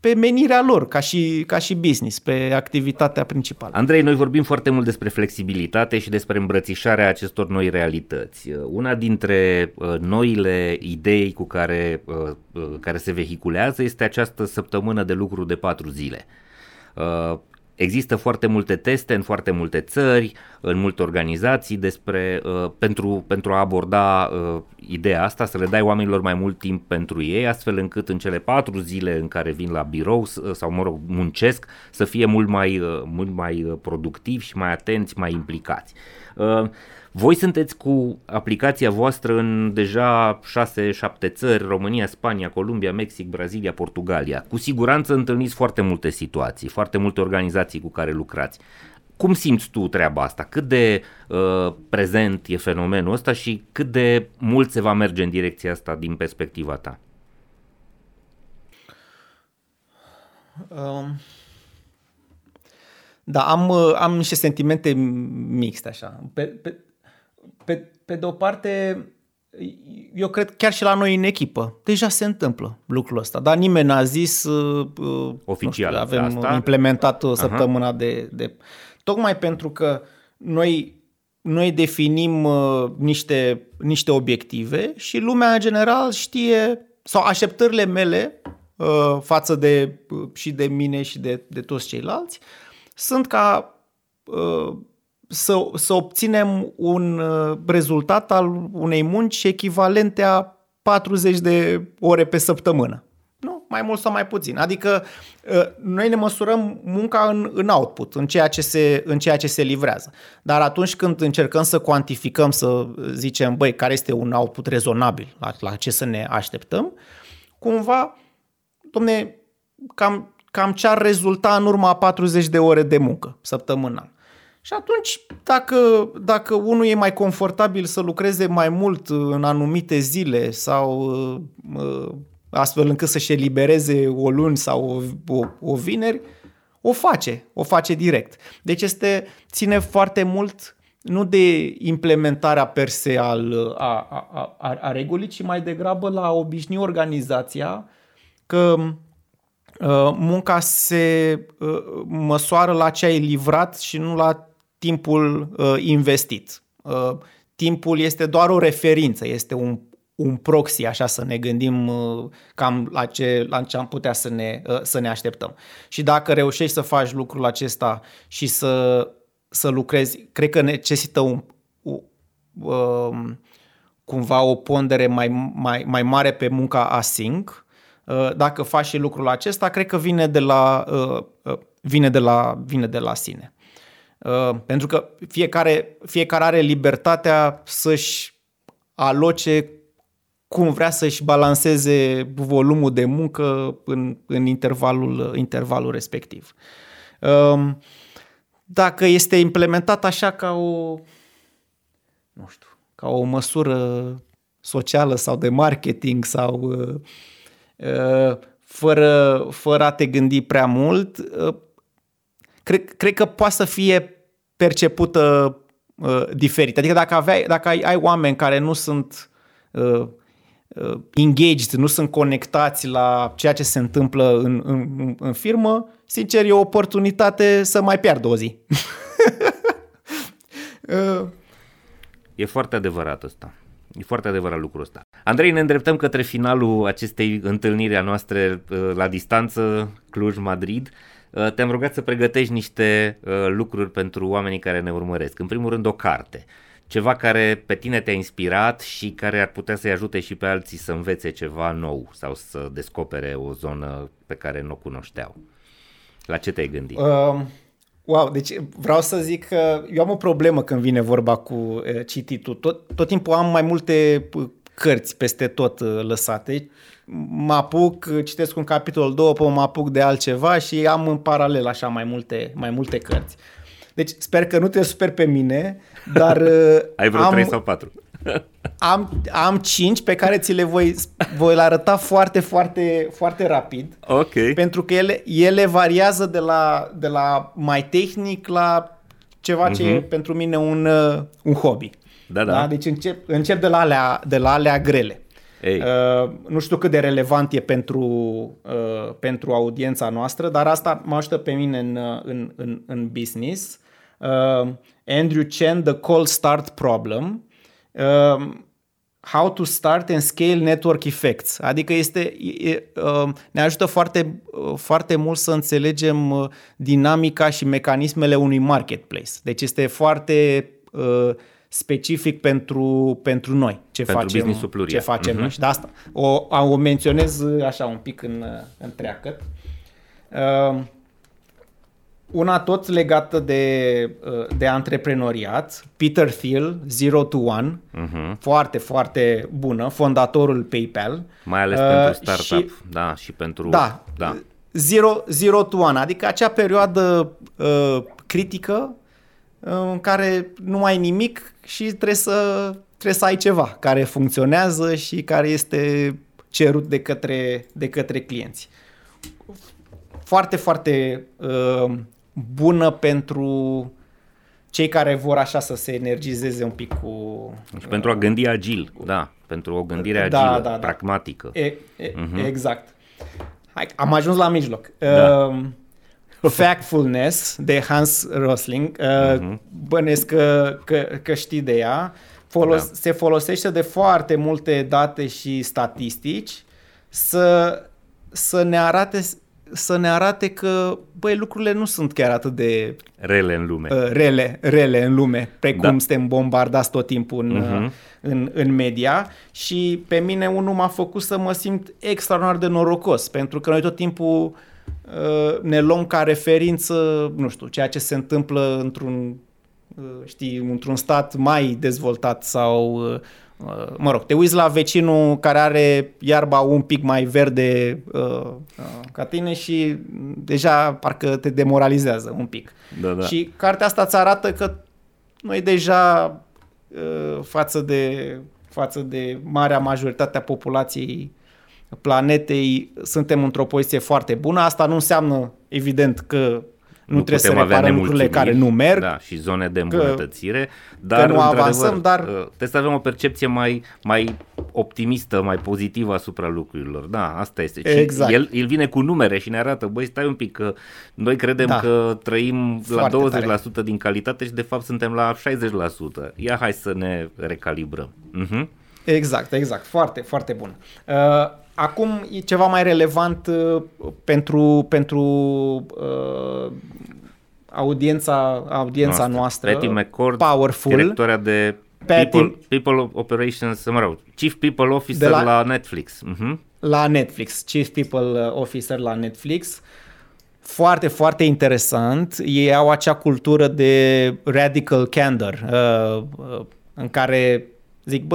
pe menirea lor, ca și business, pe activitatea principală. Andrei, noi vorbim foarte mult despre flexibilitate și despre îmbrățișarea acestor noi realități. Una dintre noile idei cu care se vehiculează este această săptămână de lucru de 4 zile. Există foarte multe teste în foarte multe țări, în multe organizații pentru a aborda ideea asta, să le dai oamenilor mai mult timp pentru ei, astfel încât în cele 4 zile în care vin la birou sau, muncesc, să fie mult mai productivi și mai atenți, mai implicați. Voi sunteți cu aplicația voastră în deja 6-7 țări, România, Spania, Columbia, Mexic, Brazilia, Portugalia. Cu siguranță întâlniți foarte multe situații, foarte multe organizații cu care lucrați. Cum simți tu treaba asta? Cât de prezent e fenomenul ăsta și cât de mult se va merge în direcția asta din perspectiva ta? Da, am niște sentimente mixte așa. Pe de o parte, eu cred chiar și la noi în echipă deja se întâmplă lucrul ăsta, dar nimeni n-a zis oficial. Nu știu, avem asta implementat o săptămână de... Tocmai pentru că noi definim niște obiective și lumea în general știe, sau așteptările mele față de și de mine și de toți ceilalți sunt ca să obținem un rezultat al unei munci echivalente a 40 de ore pe săptămână. Nu? Mai mult sau mai puțin. Adică noi ne măsurăm munca în output, în ceea ce se livrează. Dar atunci când încercăm să cuantificăm, să zicem, băi, care este un output rezonabil, la ce să ne așteptăm, cumva, domne, cam ce ar rezulta în urma a 40 de ore de muncă săptămânal. Și atunci, dacă unul e mai confortabil să lucreze mai mult în anumite zile sau astfel încât să-și elibereze o luni sau o vineri, o face direct. Deci ține foarte mult nu de implementarea per se a regulii, ci mai degrabă la obișnui organizația că munca se măsoară la ce ai livrat și nu la timpul investit. Timpul este doar o referință, este un proxy, așa să ne gândim cam la ce am putea să ne așteptăm. Și dacă reușești să faci lucrul acesta și să lucrezi, cred că necesită cumva o pondere mai mare pe munca async. Dacă faci și lucrul acesta, cred că vine de la sine. Pentru că fiecare are libertatea să-și aloce cum vrea, să-și balanceze volumul de muncă în intervalul respectiv. Dacă este implementat așa ca o măsură socială sau de marketing sau fără a te gândi prea mult, cred că poate să fie percepută diferit. Adică dacă ai oameni care nu sunt engaged, nu sunt conectați la ceea ce se întâmplă în firmă, sincer e o oportunitate să mai piardă o zi. E foarte adevărat asta. E foarte adevărat lucrul ăsta. Andrei, ne îndreptăm către finalul acestei întâlniri a noastre la distanță, Cluj-Madrid. Te-am rugat să pregătești niște lucruri pentru oamenii care ne urmăresc. În primul rând, o carte. Ceva care pe tine te-a inspirat și care ar putea să-i ajute și pe alții să învețe ceva nou sau să descopere o zonă pe care nu o cunoșteau. La ce te-ai gândit? Wow, deci vreau să zic că eu am o problemă când vine vorba cu cititul. Tot timpul am mai multe cărți peste tot lăsate. Mă apuc, citesc un capitol, două, apoi mă apuc de altceva și am în paralel așa mai multe cărți. Deci sper că nu te superi pe mine, dar ai vreo 3 sau 4. Am 5 pe care ți le voi arăta foarte, foarte, foarte rapid. Okay. Pentru că ele variază de la mai tehnic la ceva ce e pentru mine un hobby. Da. Da? Deci încep de la alea grele. Ei. Nu știu cât de relevant e pentru audiența noastră, dar asta mă ajută pe mine în business. Andrew Chen, The Cold Start Problem. How to start and scale network effects. Adică ne ajută foarte, foarte mult să înțelegem dinamica și mecanismele unui marketplace. Deci este foarte specific pentru noi ce facem noi. Și de asta o menționez așa un pic în treacăt. Una tot legată de antreprenoriat, Peter Thiel, 0 to 1, foarte, foarte bună, fondatorul PayPal. Mai ales pentru startup, și pentru... Da, 0 to 1, adică acea perioadă critică în care nu ai nimic și trebuie să ai ceva care funcționează și care este cerut de către clienți. Foarte, foarte bună pentru cei care vor așa să se energizeze un pic cu... Și pentru a gândi agil, pentru o gândire agilă, pragmatică. Exact. Hai, am ajuns la mijloc. Factfulness de Hans Rosling, bănesc că știi de ea, se folosește de foarte multe date și statistici să ne arate că, lucrurile nu sunt chiar atât de rele în lume. Rele în lume, precum suntem bombardați tot timpul în media, și pe mine unul m-a făcut să mă simt extraordinar de norocos, pentru că noi tot timpul ne luăm ca referință, nu știu, ceea ce se întâmplă într-un stat mai dezvoltat sau te uiți la vecinul care are iarba un pic mai verde ca tine și deja parcă te demoralizează un pic. Da. Și cartea asta îți arată că noi deja față de marea majoritate a populației planetei suntem într-o poziție foarte bună. Asta nu înseamnă evident că nu trebuie să reparăm lucrurile care nu merg. Da, și zone de îmbunătățire. Dar nu avansăm, dar... Trebuie să avem o percepție mai optimistă, mai pozitivă asupra lucrurilor. Da, asta este. Exact. El vine cu numere și ne arată, stai un pic, că noi credem că trăim foarte la 20% din calitate și de fapt suntem la 60%. Ia hai să ne recalibrăm. Exact. Foarte, foarte bun. Acum e ceva mai relevant pentru audiența noastră. Patty McCord, powerful, directoarea de People Operations, Chief People Officer la Netflix. La Netflix, Chief People Officer la Netflix. Foarte, foarte interesant. Ei au acea cultură de radical candor, în care zic,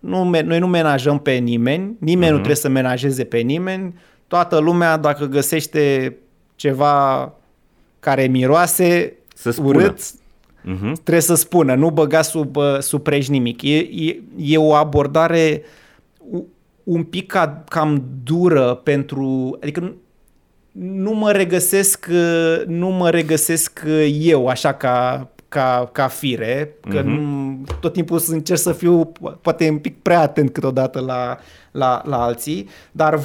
noi nu menajăm pe nimeni nu trebuie să menajeze pe nimeni, toată lumea dacă găsește ceva care miroase urât, trebuie să spună, nu băga sub preș nimic. E o abordare un pic cam dură adică nu mă regăsesc eu așa ca fire, că tot timpul încerc să fiu poate un pic prea atent câteodată la alții, dar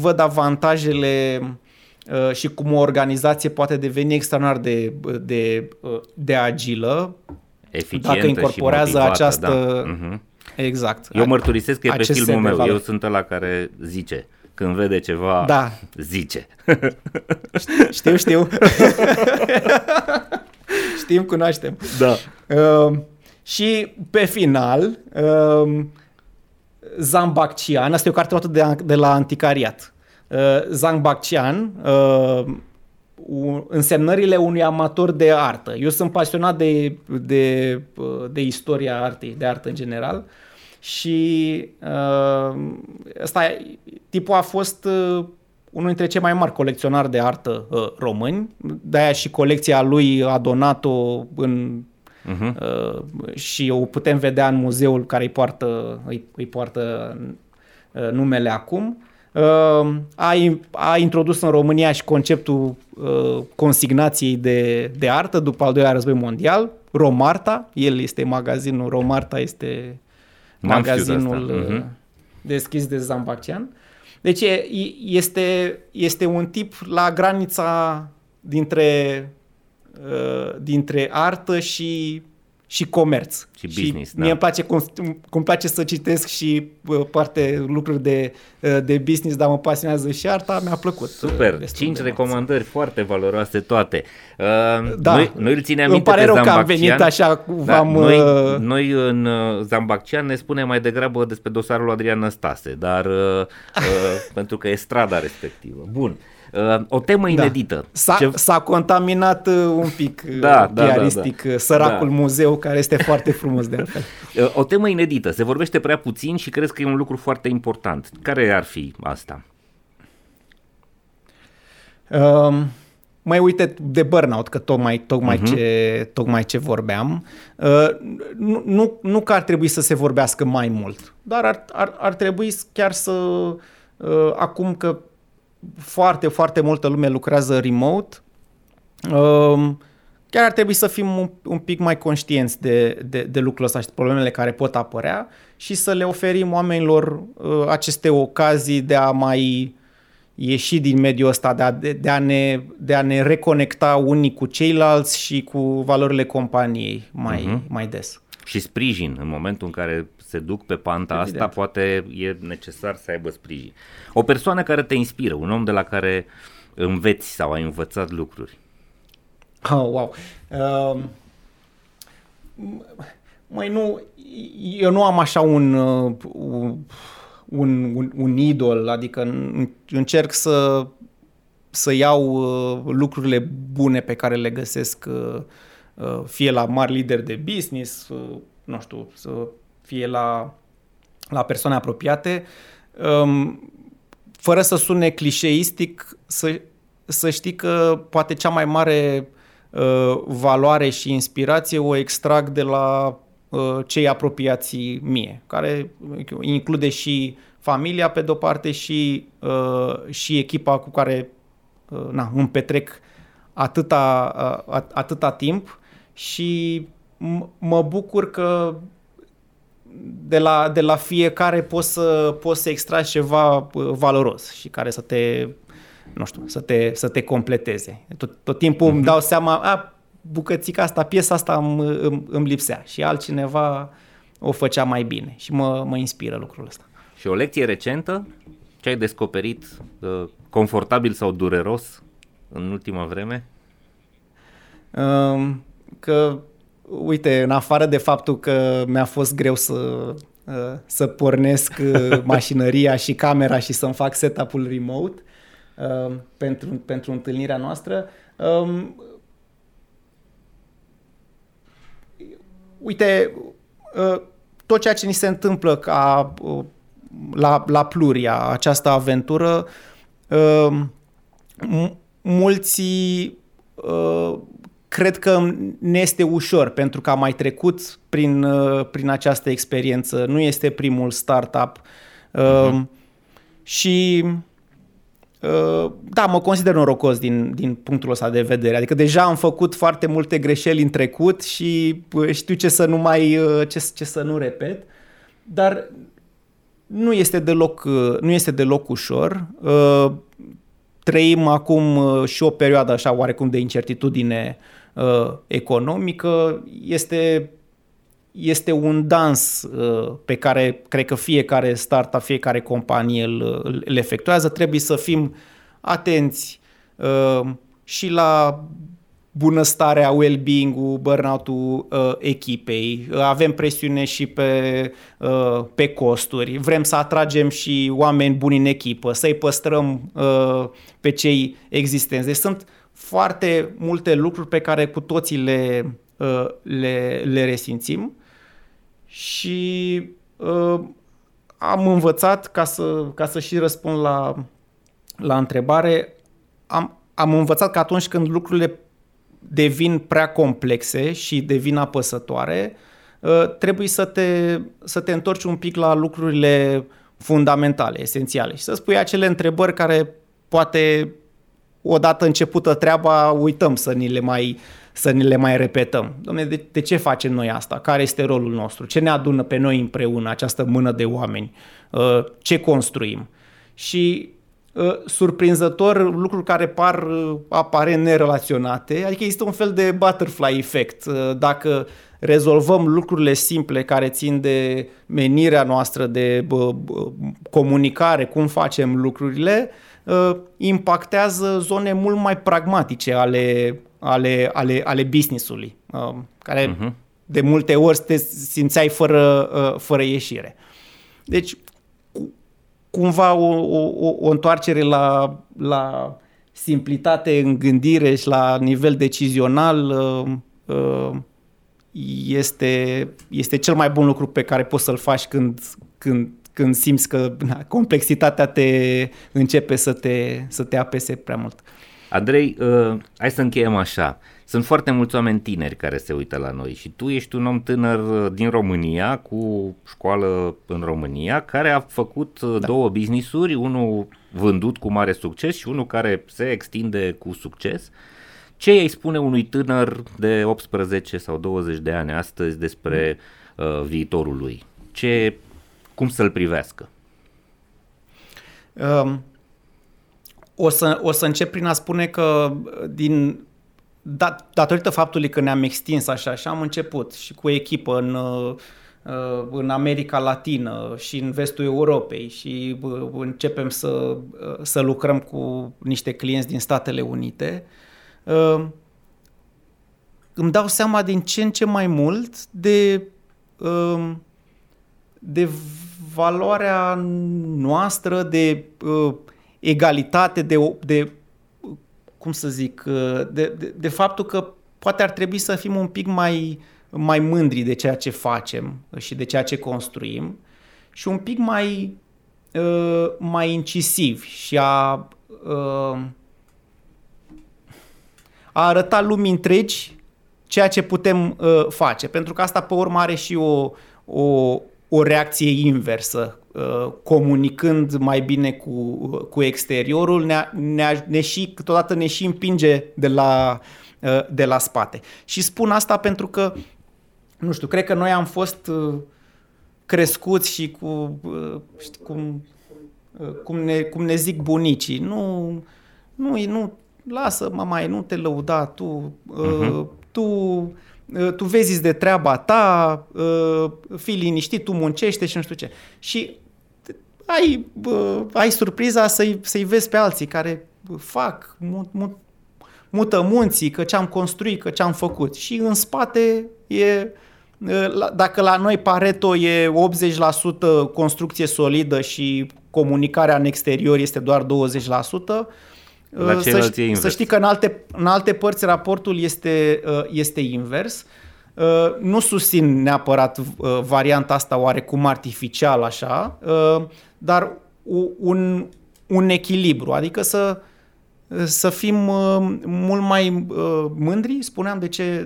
văd avantajele și cum o organizație poate deveni extraordinar de agilă, eficientă, dacă incorporează și motivată, această... Exact. Eu mărturisesc că e pe filmul meu, eu sunt ăla care zice... Când vede ceva, zice. Știu. Știm, cunoaștem. Da. Și pe final, Zambaccian, asta e o carte luată de la anticariat. Zambaccian, însemnările unui amator de artă. Eu sunt pasionat de istoria artei, de artă în general, și ăsta, tipul a fost unul dintre cei mai mari colecționari de artă români, de-aia și colecția lui a donat-o în... Uh-huh. Și o putem vedea în muzeul care îi poartă numele acum. A introdus în România și conceptul consignației de artă după al doilea război mondial. Romarta, el este magazinul, Romarta este magazinul deschis de Zambaccian. Deci este un tip la granița dintre artă și comerț. Și business, și mie îmi place cum place să citesc și parte lucruri de business, dar mă pasionează și arta, mi-a plăcut. Super, 5 recomandări foarte valoroase toate. Da. Noi îl ținem minte pe Zambaccian. Îmi pare rău că am venit așa cum v-am... Da, noi în Zambaccian ne spunem mai degrabă despre dosarul lui Adrian Năstase, dar pentru că e strada respectivă. Bun. O temă inedită. Da. S-a contaminat un pic piaristic săracul muzeu, care este foarte frumos de altfel. O temă inedită. Se vorbește prea puțin și cred că e un lucru foarte important. Care ar fi asta? Mai uite de burnout, că tocmai ce vorbeam. Nu că ar trebui să se vorbească mai mult, dar ar trebui chiar să... acum că foarte, foarte multă lume lucrează remote, chiar ar trebui să fim un pic mai conștienți de lucrul ăsta și de problemele care pot apărea și să le oferim oamenilor aceste ocazii de a mai ieși din mediul ăsta, de a ne reconecta unii cu ceilalți și cu valorile companiei mai des. Și sprijin în momentul în care se duc pe panta asta, poate e necesar să aibă sprijin. O persoană care te inspiră, un om de la care înveți sau ai învățat lucruri. Oh, wow! Eu nu am așa un idol, adică încerc să iau lucrurile bune pe care le găsesc, fie la mari lideri de business, nu știu, fie la persoane apropiate, fără să sune clișeistic, să știi că poate cea mai mare valoare și inspirație o extrag de la cei apropiați mie, care include și familia pe de-o parte și echipa cu care îmi petrec atâta timp, și mă bucur că de la fiecare poți să extragi ceva valoros și care să te completeze. Tot timpul îmi dau seama, bucățica asta, piesa asta îmi lipsea și altcineva o făcea mai bine și mă inspiră lucrul ăsta. Și o lecție recentă, ce ai descoperit, confortabil sau dureros, în ultima vreme? Că, uite, în afară de faptul că mi-a fost greu să pornesc mașinăria și camera și să-mi fac setup-ul remote pentru întâlnirea noastră, uite, tot ceea ce ni se întâmplă ca la Pluria, această aventură, mulți cred că ne este ușor pentru că am mai trecut prin această experiență. Nu este primul startup. Și da, mă consider norocos din punctul ăsta de vedere. Adică deja am făcut foarte multe greșeli în trecut și știu ce să nu mai ce să nu repet. Dar nu este deloc ușor. Trăim acum și o perioadă așa oarecum de incertitudine economică. Este un dans pe care cred că fiecare startup, fiecare companie îl efectuează. Trebuie să fim atenți și la bunăstarea, well-being-ul, burnout-ul echipei. Avem presiune și pe costuri. Vrem să atragem și oameni buni în echipă, să-i păstrăm pe cei existenți. Deci sunt foarte multe lucruri pe care cu toții le resimțim și am învățat, ca să și răspund la întrebare, am învățat că atunci când lucrurile devin prea complexe și devin apăsătoare, trebuie să te întorci un pic la lucrurile fundamentale, esențiale și să spui acele întrebări care poate odată începută treaba uităm să ni le mai repetăm. Doamne, de ce facem noi asta? Care este rolul nostru? Ce ne adună pe noi împreună această mână de oameni? Ce construim? Și surprinzător, lucruri care par aparent nerelaționate, adică există un fel de butterfly effect. Dacă rezolvăm lucrurile simple care țin de menirea noastră, de comunicare, cum facem lucrurile, impactează zone mult mai pragmatice ale business-ului, care de multe ori te simțeai fără ieșire. Deci, cumva o întoarcere la simplitate în gândire și la nivel decizional este cel mai bun lucru pe care poți să-l faci când simți că complexitatea te începe să te apese prea mult. Andrei, hai să încheiem așa. Sunt foarte mulți oameni tineri care se uită la noi și tu ești un om tânăr din România, cu școală în România, care a făcut două business-uri, unul vândut cu mare succes și unul care se extinde cu succes. Ce îi spune unui tânăr de 18 sau 20 de ani astăzi despre viitorul lui? Cum să-l privească? O să încep prin a spune că datorită faptului că ne-am extins așa și am început și cu echipă în America Latină și în vestul Europei și începem să lucrăm cu niște clienți din Statele Unite, îmi dau seama din ce în ce mai mult de valoarea noastră, de egalitate, de faptul că poate ar trebui să fim un pic mai mândri de ceea ce facem și de ceea ce construim și un pic mai incisivi și a arăta lumii întregi ceea ce putem face, pentru că asta pe urmă are și o reacție inversă, comunicând mai bine cu exteriorul, ne și împinge de la spate. Și spun asta pentru că, nu știu, cred că noi am fost crescuți și cu, știi, cum ne zic bunicii, nu lasă mamaie, nu te lăuda tu, tu vezi de treaba ta, fii liniștit, tu muncește și nu știu ce. Și ai surpriza să-i vezi pe alții care fac, mută munții, că ce-am construit, că ce-am făcut. Și în spate dacă la noi Pareto e 80% construcție solidă și comunicarea în exterior este doar 20%, să știi că în alte părți raportul este invers. Nu susțin neapărat varianta asta oarecum artificial așa, dar un echilibru, adică să fim mult mai mândri, spuneam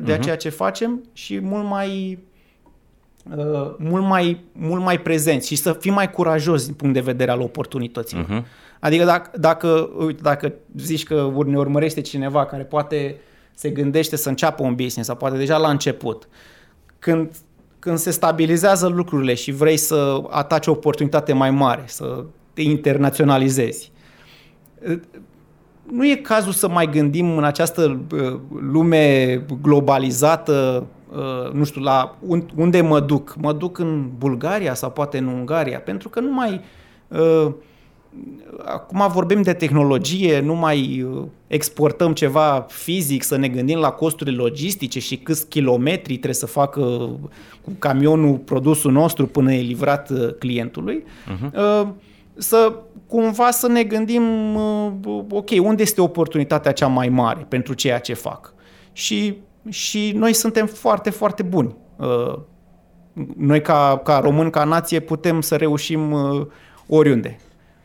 de ceea ce facem și mult mai prezenți și să fim mai curajoși din punct de vedere al oportunităților. Adică dacă zici că ne urmărește cineva care poate se gândește să înceapă un business sau poate deja la început, când se stabilizează lucrurile și vrei să ataci o oportunitate mai mare, să te internaționalizezi, nu e cazul să mai gândim în această lume globalizată, nu știu, la unde mă duc? Mă duc în Bulgaria sau poate în Ungaria? Pentru că nu mai... Acum vorbim de tehnologie, nu mai exportăm ceva fizic, să ne gândim la costurile logistice și câți kilometri trebuie să facă cu camionul produsul nostru până e livrat clientului. să cumva să ne gândim, ok, unde este oportunitatea cea mai mare pentru ceea ce fac? Și noi suntem foarte, foarte buni. Noi ca români, ca nație, putem să reușim oriunde.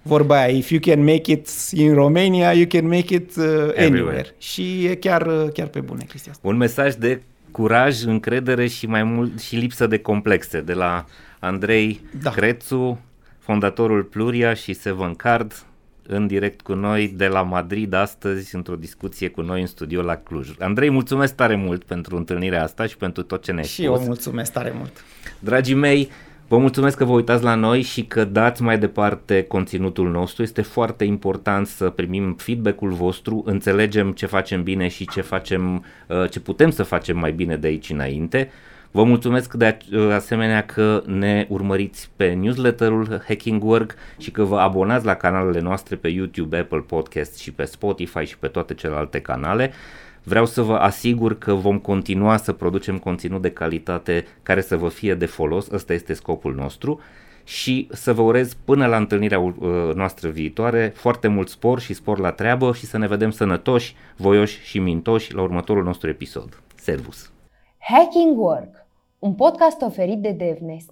Vorba aia, if you can make it in Romania, you can make it anywhere. Și e chiar pe bune chestia asta. Un mesaj de curaj, încredere și mai mult și lipsă de complexe de la Andrei Crețu, fondatorul Pluria și Seven Card, în direct cu noi de la Madrid astăzi, într-o discuție cu noi în studio la Cluj. Andrei, mulțumesc tare mult pentru întâlnirea asta și pentru tot ce ne-ai spus. Și eu mulțumesc tare mult. Dragii mei, vă mulțumesc că vă uitați la noi și că dați mai departe conținutul nostru. Este foarte important să primim feedback-ul vostru, înțelegem ce facem bine și ce putem să facem mai bine de aici înainte. Vă mulțumesc de asemenea că ne urmăriți pe newsletterul Hacking Work și că vă abonați la canalele noastre pe YouTube, Apple Podcast și pe Spotify și pe toate celelalte canale. Vreau să vă asigur că vom continua să producem conținut de calitate care să vă fie de folos, ăsta este scopul nostru, și să vă urez până la întâlnirea noastră viitoare foarte mult spor și spor la treabă și să ne vedem sănătoși, voioși și mintoși la următorul nostru episod. Servus! Hacking Work, un podcast oferit de DevNest.